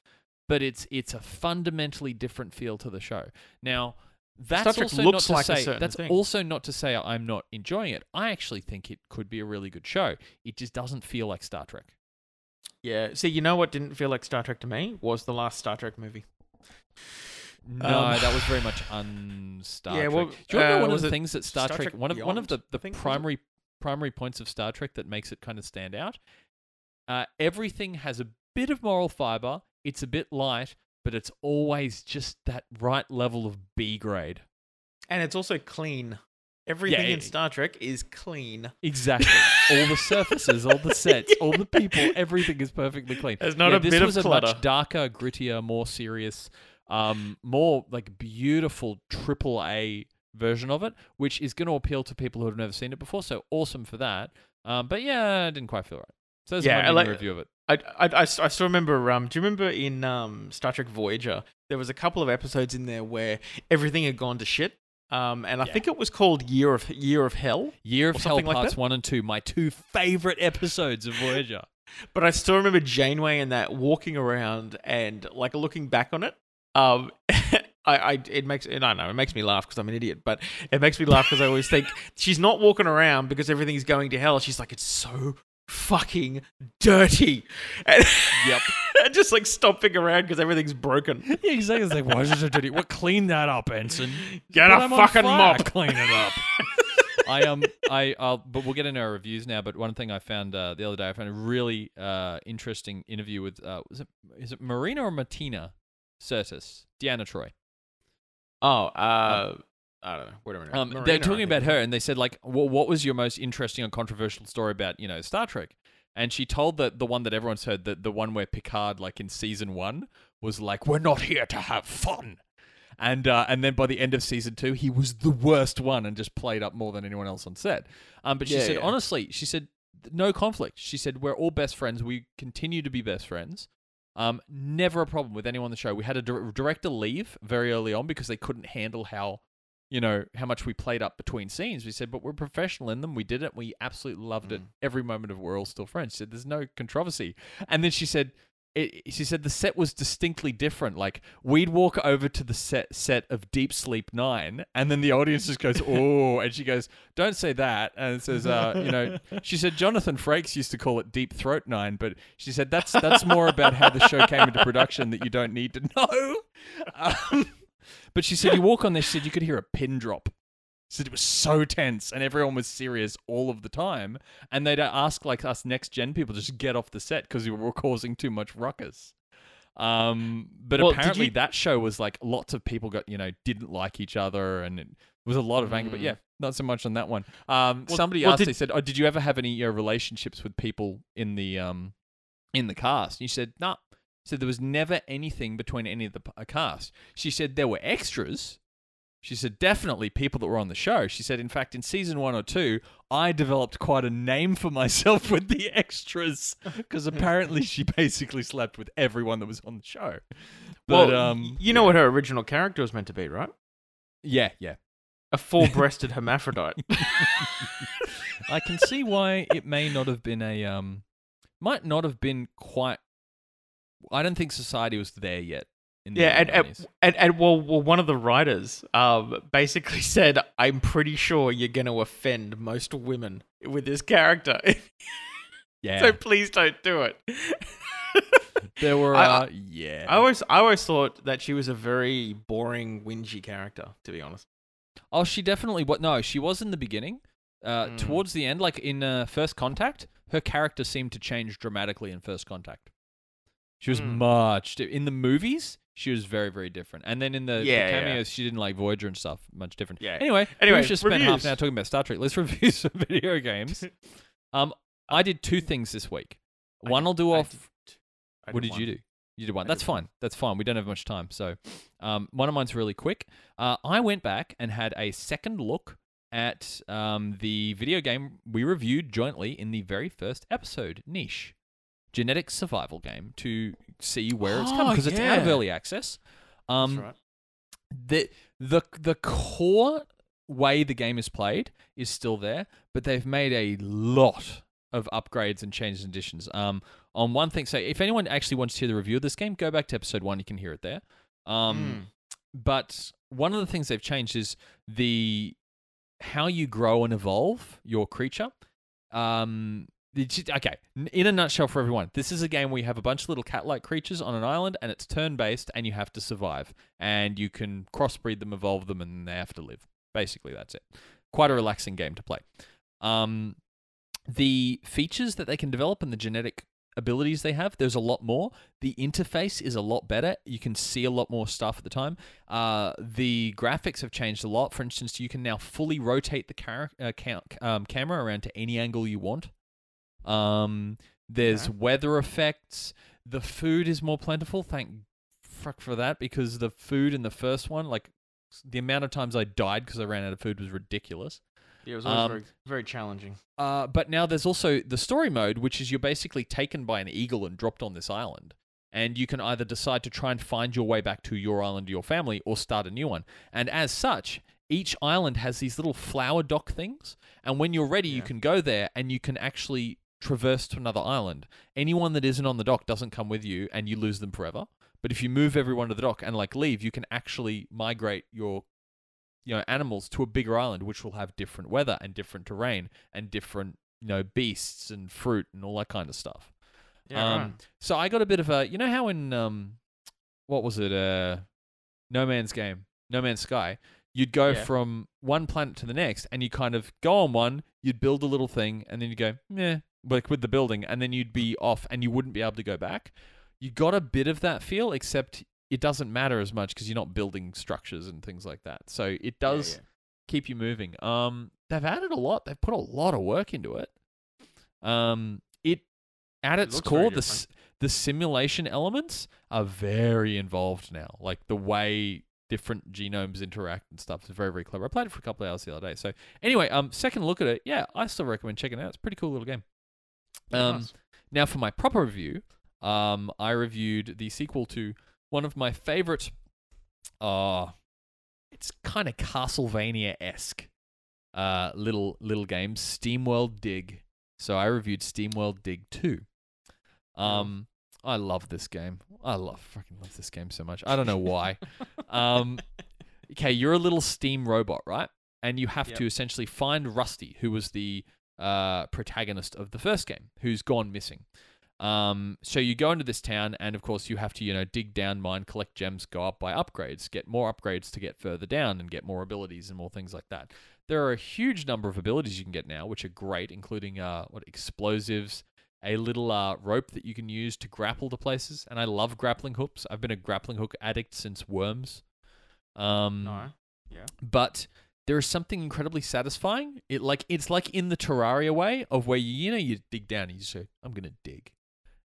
but it's a fundamentally different feel to the show. Now, that's also not to say I'm not enjoying it. I actually think it could be a really good show. It just doesn't feel like Star Trek. Yeah. See, you know what didn't feel like Star Trek to me was the last Star Trek movie. No, that was very much un-Star Trek. Well, do you remember one of the things that Star Trek one of the primary points of Star Trek that makes it kind of stand out? Everything has a bit of moral fiber. It's a bit light, but it's always just that right level of B grade. And it's also clean. Everything in Star Trek is clean. Exactly. All the surfaces, all the sets, all the people, everything is perfectly clean. There's not a bit of clutter. This was a much darker, grittier, more serious... more like beautiful triple A version of it, which is going to appeal to people who have never seen it before. So awesome for that. But I didn't quite feel right. So that's my review of it. I still remember, do you remember in Star Trek Voyager, there was a couple of episodes in there where everything had gone to shit. And I think it was called Year of Hell. Year of Hell parts 1 and 2, my two favorite episodes of Voyager. But I still remember Janeway and that walking around and like looking back on it. It makes me laugh because I'm an idiot, but it makes me laugh because I always think she's not walking around because everything's going to hell. She's like, it's so fucking dirty. And just like stomping around because everything's broken. Yeah, exactly. It's like, why is it so dirty? Well, clean that up, Ensign. Get a fucking mop. Clean it up. But we'll get into our reviews now. But one thing I found the other day, I found a really interesting interview with is it Marina or Martina? Certis, Deanna Troi. I don't know. Wait a minute. They're talking about her, and they said, like, well, what was your most interesting or controversial story about, you know, Star Trek? And she told the one that everyone's heard, the one where Picard, like in season 1, was like, we're not here to have fun. And then by the end of season 2, he was the worst one and just played up more than anyone else on set. But she said, honestly, she said, no conflict. She said, we're all best friends. We continue to be best friends. Never a problem with anyone on the show. We had a director leave very early on because they couldn't handle how much we played up between scenes. We said, but we're professional in them. We did it. We absolutely loved it. Every moment of we're all still friends. She said, there's no controversy. And then she said, the set was distinctly different. Like, we'd walk over to the set of Deep Sleep 9, and then the audience just goes, oh, and she goes, don't say that. And it says, she said, Jonathan Frakes used to call it Deep Throat 9, but she said, that's more about how the show came into production that you don't need to know. But she said, you walk on there, she said, you could hear a pin drop. She said, it was so tense, and everyone was serious all of the time. And they'd ask, like, us next-gen people just get off the set because we were causing too much ruckus. Apparently that show was, like, lots of people got, didn't like each other, and it was a lot of anger. But, yeah, not so much on that one. Somebody asked, they said, oh, did you ever have any relationships with people in the cast? And she said, nah. She said there was never anything between any of the cast. She said there were extras. She said, definitely people that were on the show. She said, in fact, in season 1 or 2, I developed quite a name for myself with the extras because apparently she basically slept with everyone that was on the show. But, you know what her original character was meant to be, right? Yeah. A full-breasted hermaphrodite. I can see why it may not have been might not have been quite... I don't think society was there yet. Well, one of the writers basically said, I'm pretty sure you're going to offend most women with this character. Yeah. So please don't do it. There were, I always thought that she was a very boring, whingy character, to be honest. Oh, she definitely, she was in the beginning. Towards the end, like in First Contact, her character seemed to change dramatically in First Contact. She was much, in the movies, she was very, very different. And then in the cameos, she didn't like Voyager and stuff. Much different. Yeah. Anyway, we just spent half an hour talking about Star Trek. Let's review some video games. I did 2 things this week. One I'll do off. What did you do? You did one. That's fine. We don't have much time. So one of mine's really quick. I went back and had a second look at the video game we reviewed jointly in the very first episode, Niche. Genetic survival game, to see where it's coming, because it's out of early access. That's right. The core way the game is played is still there, but they've made a lot of upgrades and changes and additions. On one thing, so if anyone actually wants to hear the review of this game, go back to episode 1. You can hear it there. But one of the things they've changed is how you grow and evolve your creature. Okay, in a nutshell for everyone, this is a game where you have a bunch of little cat-like creatures on an island, and it's turn-based, and you have to survive. And you can crossbreed them, evolve them, and they have to live. Basically, that's it. Quite a relaxing game to play. The features that they can develop and the genetic abilities they have, there's a lot more. The interface is a lot better. You can see a lot more stuff at the time. The graphics have changed a lot. For instance, you can now fully rotate the camera around to any angle you want. There's weather effects. The food is more plentiful. Thank fuck for that, because the food in the first one, like the amount of times I died because I ran out of food was ridiculous. Yeah, it was always very, very challenging. But now there's also the story mode, which is you're basically taken by an eagle and dropped on this island. And you can either decide to try and find your way back to your island, or your family, or start a new one. And as such, each island has these little flower dock things. And when you're ready, you can go there and you can actually traverse to another island. Anyone that isn't on the dock doesn't come with you, and you lose them forever. But if you move everyone to the dock and like leave, you can actually migrate your animals to a bigger island, which will have different weather and different terrain and different beasts and fruit and all that kind of stuff. Yeah, right. So I got a bit of a how in what was it No Man's Sky. You'd go from one planet to the next, and you kind of go on one, you'd build a little thing, and then you go, like with the building, and then you'd be off, and you wouldn't be able to go back. You got a bit of that feel, except it doesn't matter as much because you're not building structures and things like that. So it does keep you moving. They've added a lot. They've put a lot of work into it. At its core, the simulation elements are very involved now. Like the way different genomes interact and stuff. It's very, very clever. I played it for a couple of hours the other day. So anyway, second look at it. Yeah, I still recommend checking it out. It's a pretty cool little game. Now for my proper review, I reviewed the sequel to one of my favorite, it's kind of Castlevania-esque little games, SteamWorld Dig. So I reviewed SteamWorld Dig 2. I love this game. I fucking love this game so much. I don't know why. Okay, you're a little steam robot, right? And you have to essentially find Rusty, who was the protagonist of the first game, who's gone missing. So you go into this town, and of course you have to, dig down, mine, collect gems, go up, buy upgrades, get more upgrades to get further down and get more abilities and more things like that. There are a huge number of abilities you can get now, which are great, including explosives, a little rope that you can use to grapple to places. And I love grappling hooks. I've been a grappling hook addict since Worms. But there is something incredibly satisfying. It's like in the Terraria way of where you dig down and you say, I'm gonna dig.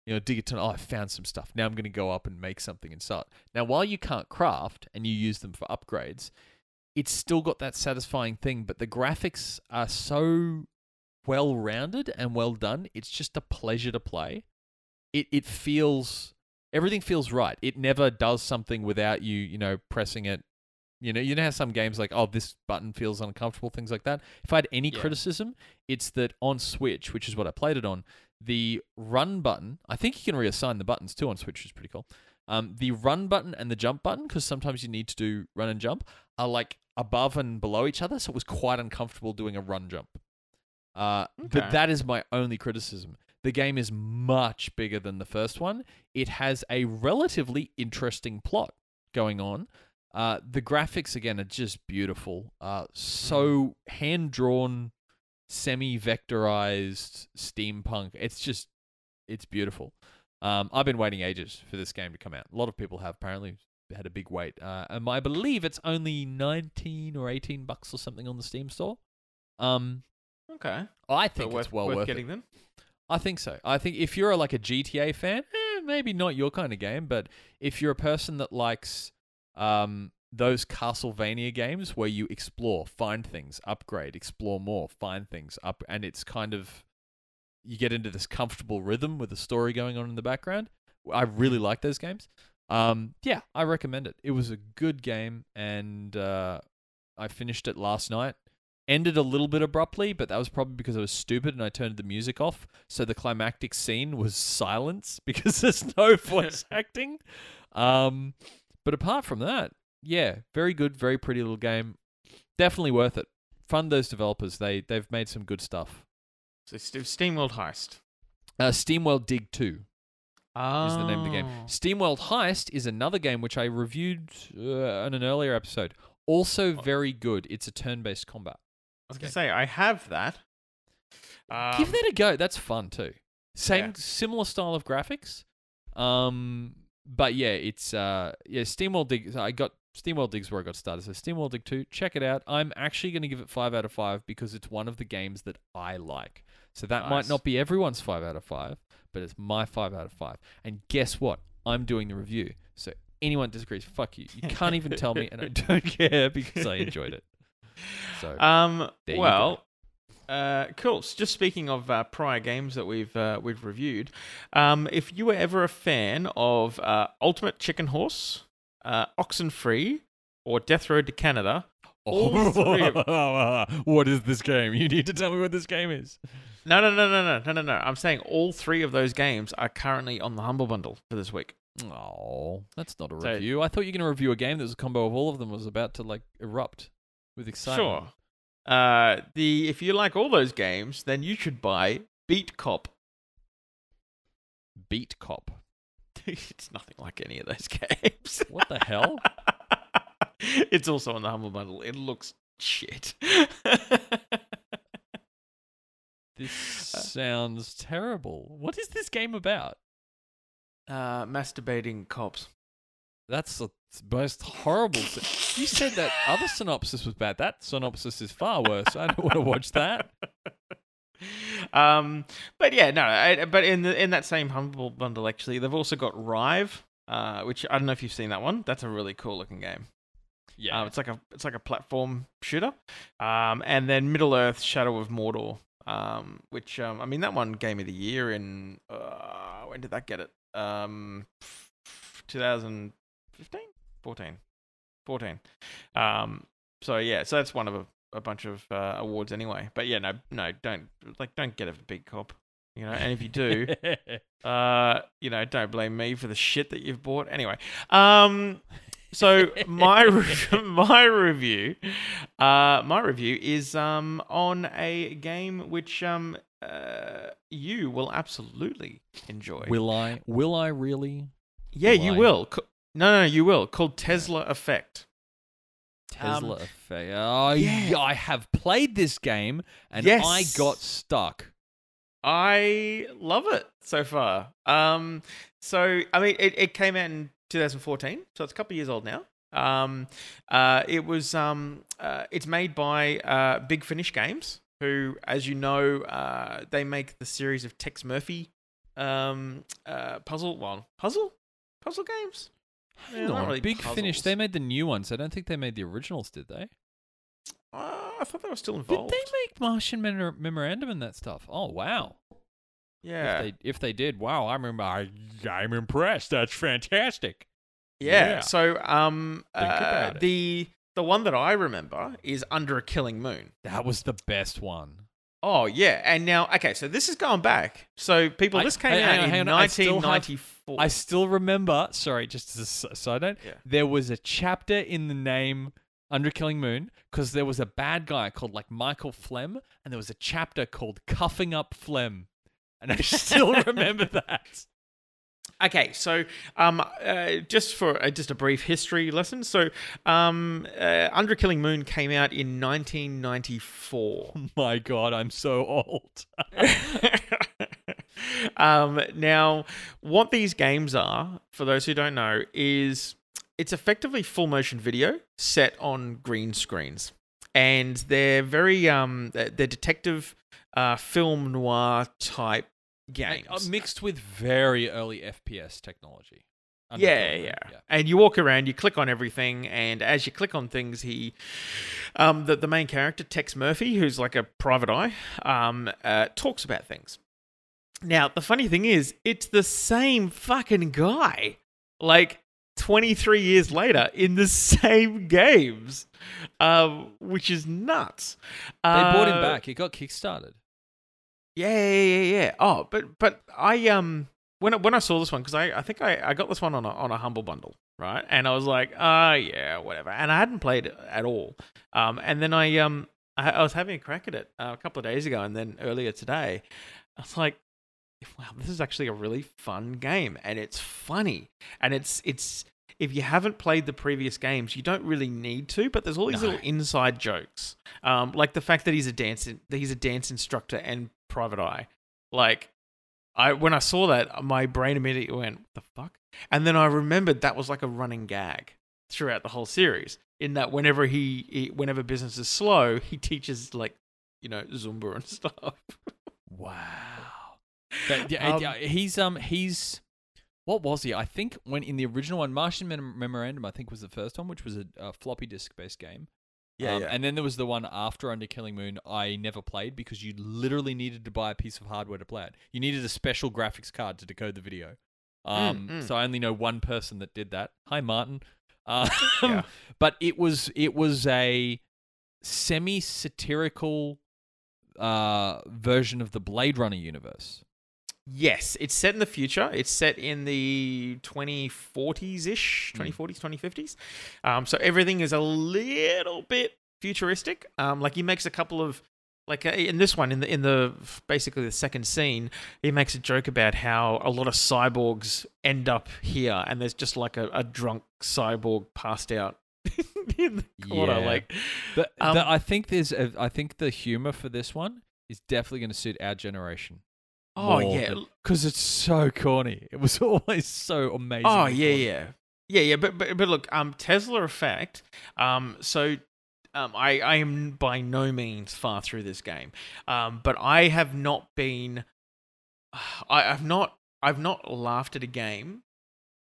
Dig it to, I found some stuff. Now I'm going to go up and make something and start. Now, while you can't craft and you use them for upgrades, it's still got that satisfying thing, but the graphics are so well-rounded and well-done. It's just a pleasure to play. It feels... Everything feels right. It never does something without you, pressing it. You know how some games like, oh, this button feels uncomfortable, things like that. If I had any criticism, it's that on Switch, which is what I played it on, the run button, I think you can reassign the buttons too on Switch, which is pretty cool. The run button and the jump button, because sometimes you need to do run and jump, are like above and below each other, so it was quite uncomfortable doing a run jump. But that is my only criticism. The game is much bigger than the first one. It has a relatively interesting plot going on. The graphics, again, are just beautiful. So hand-drawn, semi-vectorized steampunk. It's beautiful. I've been waiting ages for this game to come out. A lot of people have apparently had a big wait. And I believe it's only $19 or $18 or something on the Steam store. I think it's well worth getting them. I think so. I think if you're like a GTA fan, maybe not your kind of game, but if you're a person that likes those Castlevania games where you explore, find things, upgrade, explore more, find things up, and it's kind of, you get into this comfortable rhythm with a story going on in the background. I really like those games. I recommend it. It was a good game, and I finished it last night. Ended a little bit abruptly, but that was probably because I was stupid and I turned the music off. So the climactic scene was silence because there's no voice acting. But apart from that, very good, very pretty little game. Definitely worth it. Fund those developers. They've made some good stuff. So SteamWorld Heist. SteamWorld Dig 2 is the name of the game. SteamWorld Heist is another game which I reviewed on an earlier episode. Also very good. It's a turn-based combat. I was going to say, I have that. Give that a go. That's fun too. Similar style of graphics. But it's SteamWorld Dig. I got SteamWorld Dig's where I got started. So SteamWorld Dig 2, check it out. I'm actually going to give it 5 out of 5 because it's one of the games that I like. So that might not be everyone's 5 out of 5, but it's my 5 out of 5. And guess what? I'm doing the review. So anyone disagrees, fuck you. You can't even tell me, and I don't care because I enjoyed it. So cool. So just speaking of prior games that we've reviewed, if you were ever a fan of Ultimate Chicken Horse, Oxenfree, or Death Road to Canada, what is this game? You need to tell me what this game is. No. I'm saying all three of those games are currently on the Humble Bundle for this week. Oh, that's not a review. I thought you were going to review a game that was a combo of all of them. Was about to erupt with excitement. Sure. If you like all those games, then you should buy Beat Cop. Beat Cop. It's nothing like any of those games. What the hell? It's also on the Humble Bundle. It looks shit. This sounds terrible. What is this game about? Masturbating cops. That's the most horrible thing. You said that other synopsis was bad. That synopsis is far worse. I don't want to watch that. But in that same Humble Bundle, actually, they've also got Rive, which I don't know if you've seen that one. That's a really cool looking game. Yeah, it's like a platform shooter. And then Middle Earth: Shadow of Mordor which, I mean, that one Game of the Year in, when did that get it? 2015? 14. 14. So yeah, so that's one of a bunch of awards anyway. But yeah, no, don't get a big cop, you know. And if you do, you know, don't blame me for the shit that you've bought anyway. So my review is on a game which you will absolutely enjoy. Will I? Will I really? Yeah, you will. No, you will. Called Tesla Effect. Tesla Effect. Oh, yeah. I have played this game, and yes, I got stuck. I love it so far. So I mean, it came out in 2014, so it's a couple of years old now. It was it's made by Big Finish Games, who, as you know, they make the series of Tex Murphy puzzle games. Yeah, no, really Big puzzles. Finish, they made the new ones. I don't think they made the originals, did they? I thought they were still involved. Did they make Martian Memorandum and that stuff? Oh, wow. Yeah. If they did, wow, I'm impressed. That's fantastic. Yeah. So the one that I remember is Under a Killing Moon. That was the best one. Oh, yeah. And now, okay, so this is going back. So, people, this came out in 1994. I still remember, sorry, just as a side note, there was a chapter in the name Under Killing Moon because there was a bad guy called, like, Michael Phlegm, and there was a chapter called Cuffing Up Phlegm. And I still remember that. Okay, so just for just a brief history lesson. So, Under a Killing Moon came out in 1994. Oh my God, I'm so old. Now, what these games are, for those who don't know, is it's effectively full motion video set on green screens, and they're very they're detective film noir type games. Mixed with very early FPS technology. Yeah. And you walk around, you click on everything, and as you click on things, he, the main character, Tex Murphy, who's like a private eye, talks about things. Now, the funny thing is, it's the same fucking guy, like 23 years later in the same games, which is nuts. They brought him back. He got kickstarted. Yeah. Oh, but I when I saw this one, because I think I got this one on a humble bundle, right? And I was like, oh yeah, whatever. And I hadn't played it at all. And then I was having a crack at it a couple of days ago, and then earlier today, I was like, wow, this is actually a really fun game, and it's funny, and it's if you haven't played the previous games, you don't really need to, but there's all these little inside jokes, like the fact that he's a dance instructor and private eye. Like, when I saw that, my brain immediately went, "What the fuck?" And then I remembered that was like a running gag throughout the whole series, in that whenever whenever business is slow, he teaches, like, you know, Zumba and stuff. Wow. But, yeah, he's what was he? I think when in the original one, Martian Memorandum, I think was the first one, which was a floppy disk based game. Yeah. And then there was the one after Under Killing Moon I never played because you literally needed to buy a piece of hardware to play it. You needed a special graphics card to decode the video. So I only know one person that did that. Hi, Martin. But it was a semi-satirical version of the Blade Runner universe. Yes, it's set in the future. It's set in the 2040s-ish, 2050s. So everything is a little bit futuristic. Like, he makes a couple of, like, in this one, in the basically the second scene, he makes a joke about how a lot of cyborgs end up here, and there's just like a drunk cyborg passed out in the corner. Yeah. Like, but I think the humor for this one is definitely going to suit our generation. Oh, yeah. Because it's so corny. It was always so amazing. Oh, yeah, corny. Yeah. But look, Tesla Effect. I am by no means far through this game. But I have not been... I've not laughed at a game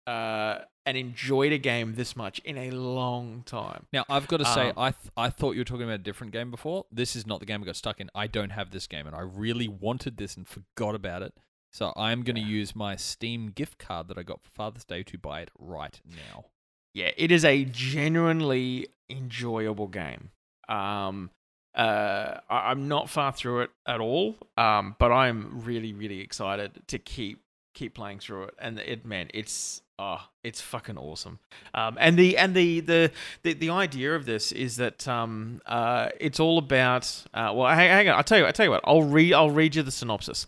and enjoyed a game this much in a long time. Now, I've got to say, I thought you were talking about a different game before. This is not the game I got stuck in. I don't have this game, and I really wanted this and forgot about it. So I'm going to use my Steam gift card that I got for Father's Day to buy it right now. Yeah, it is a genuinely enjoyable game. I'm not far through it at all, but I'm really, really excited to keep playing through it. And it's fucking awesome. And the idea of this is that it's all about. Well, hang on. I'll tell you what. I'll read you the synopsis.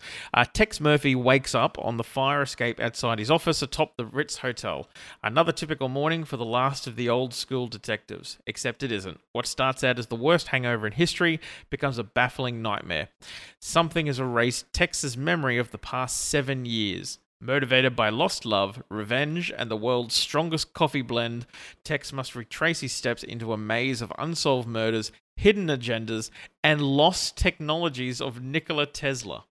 Tex Murphy wakes up on the fire escape outside his office atop the Ritz Hotel. Another typical morning for the last of the old school detectives. Except it isn't. What starts out as the worst hangover in history becomes a baffling nightmare. Something has erased Tex's memory of the past 7 years. Motivated by lost love, revenge, and the world's strongest coffee blend, Tex must retrace his steps into a maze of unsolved murders, hidden agendas, and lost technologies of Nikola Tesla.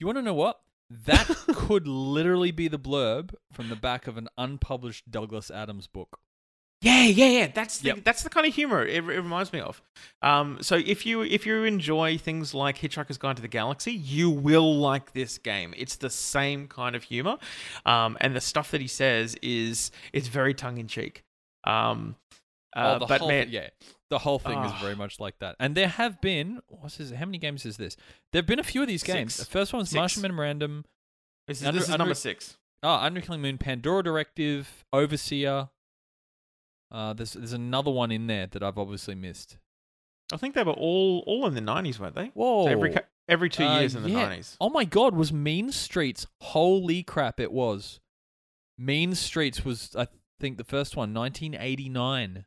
You want to know what? That could literally be the blurb from the back of an unpublished Douglas Adams book. Yeah. That's the kind of humor it reminds me of. So if you enjoy things like Hitchhiker's Guide to the Galaxy, you will like this game. It's the same kind of humor, and the stuff that he says is very tongue in cheek. The whole thing is very much like that. And there have been how many games is this? There've been a few of these games. Six. The first one was Martian Memorandum. This is number six. Under Killing Moon, Pandora Directive, Overseer. There's another one in there that I've obviously missed. I think they were all in the 90s, weren't they? Whoa. So every 2 years in the 90s. Oh my God, was Mean Streets. Holy crap, it was. Mean Streets was, I think, the first one, 1989.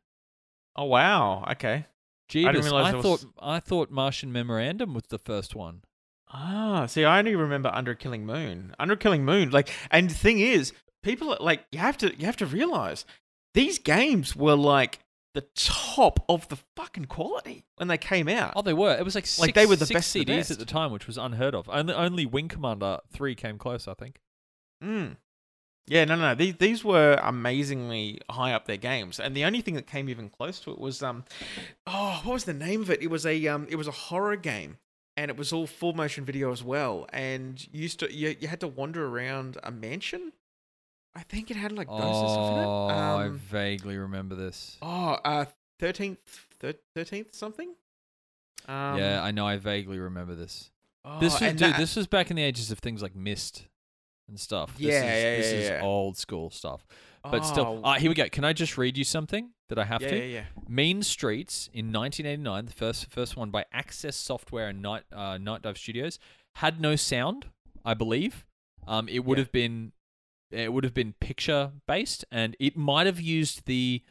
Oh, wow. Okay. Jeebus, I didn't realize I thought Martian Memorandum was the first one. Ah, see, I only remember Under Killing Moon. Under Killing Moon, and the thing is, people, you have to realize... These games were like the top of the fucking quality when they came out. Oh, they were. It was like six CDs at the time, which was unheard of. Only Wing Commander 3 came close, I think. Yeah, no. These were amazingly high up their games, and the only thing that came even close to it was what was the name of it? It was a horror game, and it was all full motion video as well, and you had to wander around a mansion. I think it had like ghosts and stuff in it. I vaguely remember this. 13th something? Yeah, I know. I vaguely remember this. This was back in the ages of things like Myst and stuff. This is old school stuff. But still, here we go. Can I just read you something that I have to? Yeah. Mean Streets in 1989, the first one by Access Software and Night Dive Studios, had no sound, I believe. It would have been picture based, and it might have used the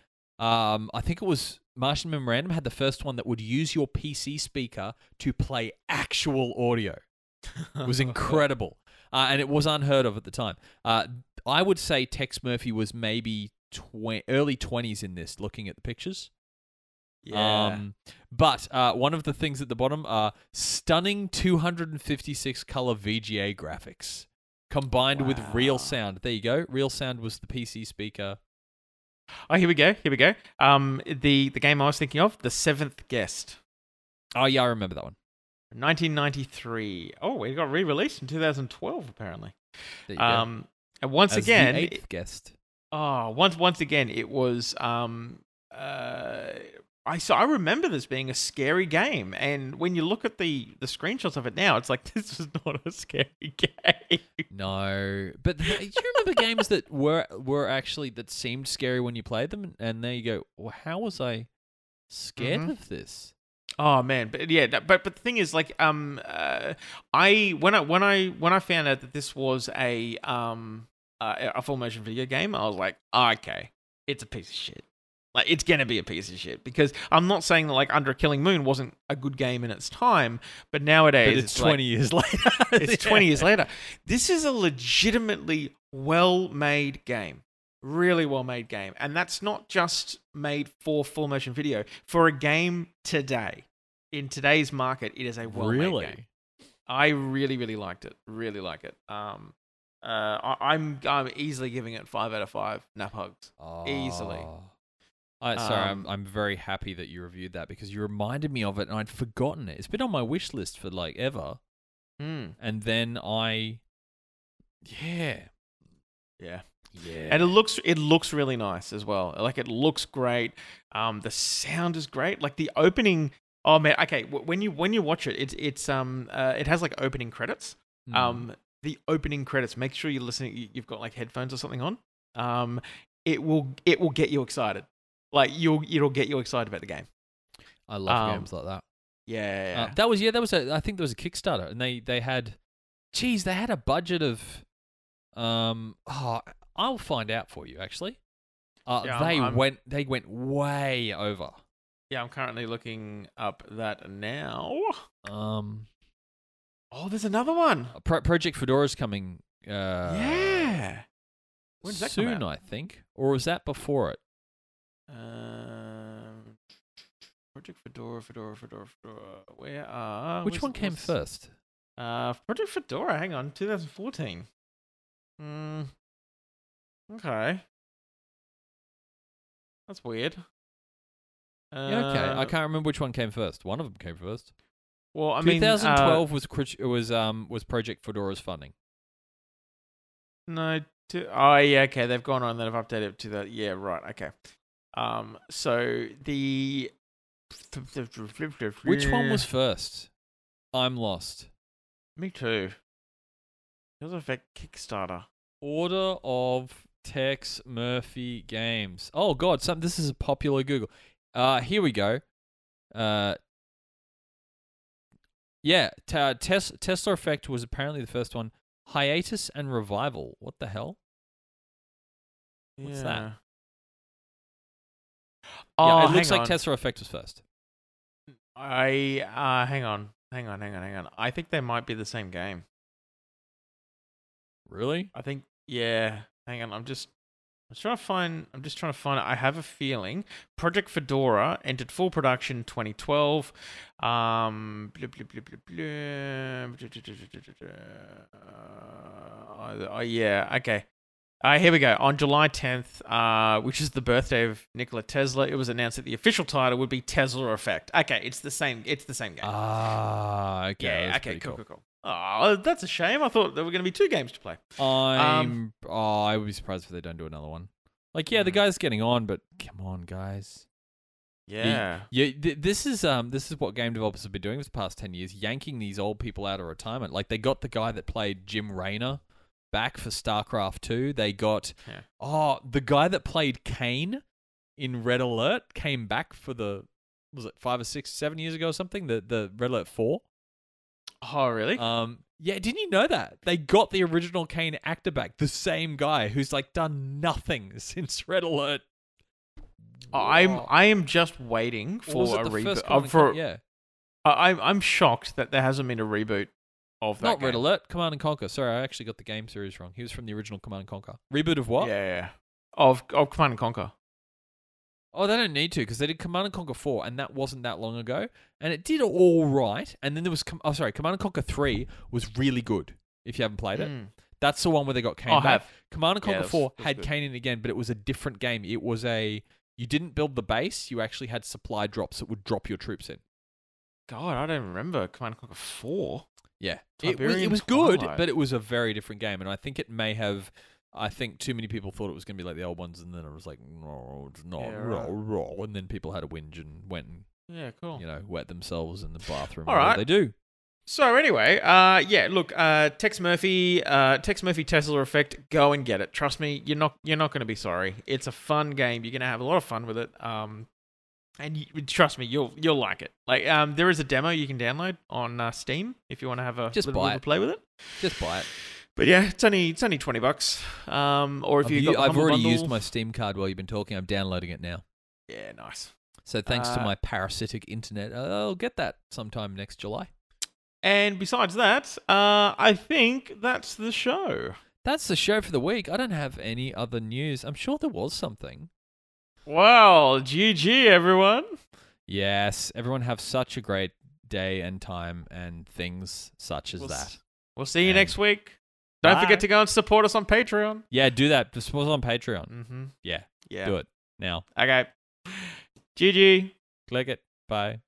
I think it was Martian Memorandum had the first one that would use your PC speaker to play actual audio. It was incredible. And it was unheard of at the time. I would say Tex Murphy was maybe early 20s in this, looking at the pictures. Yeah. But one of the things at the bottom are stunning 256 color VGA graphics. Combined with real sound. There you go. Real sound was the PC speaker. Oh, here we go. The game I was thinking of, The Seventh Guest. Oh, yeah, I remember that one. 1993. Oh, it got re-released in 2012, apparently. There you go. And once as again... The Eighth Guest. Once again, it was... I remember this being a scary game, and when you look at the screenshots of it now, it's like, this was not a scary game. No, but do you remember games that were actually that seemed scary when you played them? And there you go. Well, how was I scared of this? Oh man, but yeah, but the thing is, when I found out that this was a full motion video game, I was like, okay, it's a piece of shit. Like, it's going to be a piece of shit, because I'm not saying that Under a Killing Moon wasn't a good game in its time, but nowadays it's 20 years later. It's 20 years later. This is a legitimately well-made game, really well-made game. And that's not just made for full motion video. For a game today, in today's market, it is a well-made game. I really, really liked it. I'm easily giving it 5 out of 5 nap hugs. Oh. Easily. Sorry, I'm very happy that you reviewed that because you reminded me of it and I'd forgotten it. It's been on my wish list for like ever. Mm. And then and it looks really nice as well. Like it looks great. The sound is great. Like the opening. Oh man, okay. When you watch it, it has like opening credits. Mm. The opening credits. Make sure you're listening. You've got like headphones or something on. It will get you excited. Like it'll get you excited about the game. I love games like that. Yeah. I think there was a Kickstarter, and they had. Geez, they had a budget of. I'll find out for you. Actually, They went way over. Yeah, I'm currently looking up that now. There's another one. Project Fedora's coming. Yeah. When's that soon, come out? I think, or was that before it? Project Fedora. Where are? Which one came first? Project Fedora. Hang on, 2014. Okay. That's weird. Okay. I can't remember which one came first. One of them came first. Well, I mean, 2012 was Project Fedora's funding. No. Okay. They've gone on. They've updated it to that. Yeah. Right. Okay. So the. Which one was first? I'm lost. Me too. It was a Kickstarter. Order of Tex Murphy Games. Oh, God. This is a popular Google. Here we go. Tesla Effect was apparently the first one. Hiatus and Revival. What the hell? What's that? Oh, yeah, it looks like Tesla Effect was first. Hang on. I think they might be the same game. Really? I think, yeah. Hang on, I'm just trying to find it. I have a feeling Project Fedora entered full production 2012. Okay. Here we go. On July 10th, which is the birthday of Nikola Tesla, it was announced that the official title would be Tesla Effect. Okay, it's the same game. Okay. Yeah, okay, cool. Oh, that's a shame. I thought there were going to be 2 games to play. I would be surprised if they don't do another one. Like, yeah, the guy's getting on, but come on, guys. Yeah. This is what game developers have been doing for the past 10 years, yanking these old people out of retirement. Like, they got the guy that played Jim Raynor back for StarCraft 2. They got... Yeah. Oh, the guy that played Kane in Red Alert came back for the... Was it 5 or 6, 7 years ago or something? The Red Alert 4? Oh, really? Yeah, didn't you know that? They got the original Kane actor back, the same guy who's like done nothing since Red Alert. Wow. I am just waiting for a reboot. I'm shocked that there hasn't been a reboot of that. Not game. Red Alert, Command and Conquer. Sorry, I actually got the game series wrong. He was from the original Command and Conquer. Reboot of what? Yeah. Of Command and Conquer. Oh, they don't need to because they did Command & Conquer 4 and that wasn't that long ago. And it did all right. And then there was... Command & Conquer 3 was really good if you haven't played it. Mm. That's the one where they got Kane back. Command & Conquer 4 had Kane in again, but it was a different game. It was a... You didn't build the base. You actually had supply drops that would drop your troops in. God, I don't remember Command & Conquer 4. Yeah. It was good, but it was a very different game. And I think it may have... I think too many people thought it was going to be like the old ones, and then it was like, no, it's not. Yeah, right. And then people had a whinge and went and, cool. Wet themselves in the bathroom. All right. They do. So anyway, Tex Murphy, Tesla Effect, go and get it. Trust me, you're not going to be sorry. It's a fun game. You're going to have a lot of fun with it. And trust me, you'll like it. Like, there is a demo you can download on Steam if you want to have a little play with it. Just buy it. But yeah, it's only $20. Or if you I've already used my Steam card while you've been talking. I'm downloading it now. Yeah, nice. So thanks to my parasitic internet, I'll get that sometime next July. And besides that, I think that's the show. That's the show for the week. I don't have any other news. I'm sure there was something. Well, GG everyone. Yes, everyone have such a great day and time and things such as that. We'll see you next week. Don't forget to go and support us on Patreon. Yeah, do that. Support us on Patreon. Mm-hmm. Yeah. Do it now. Okay. GG. Click it. Bye.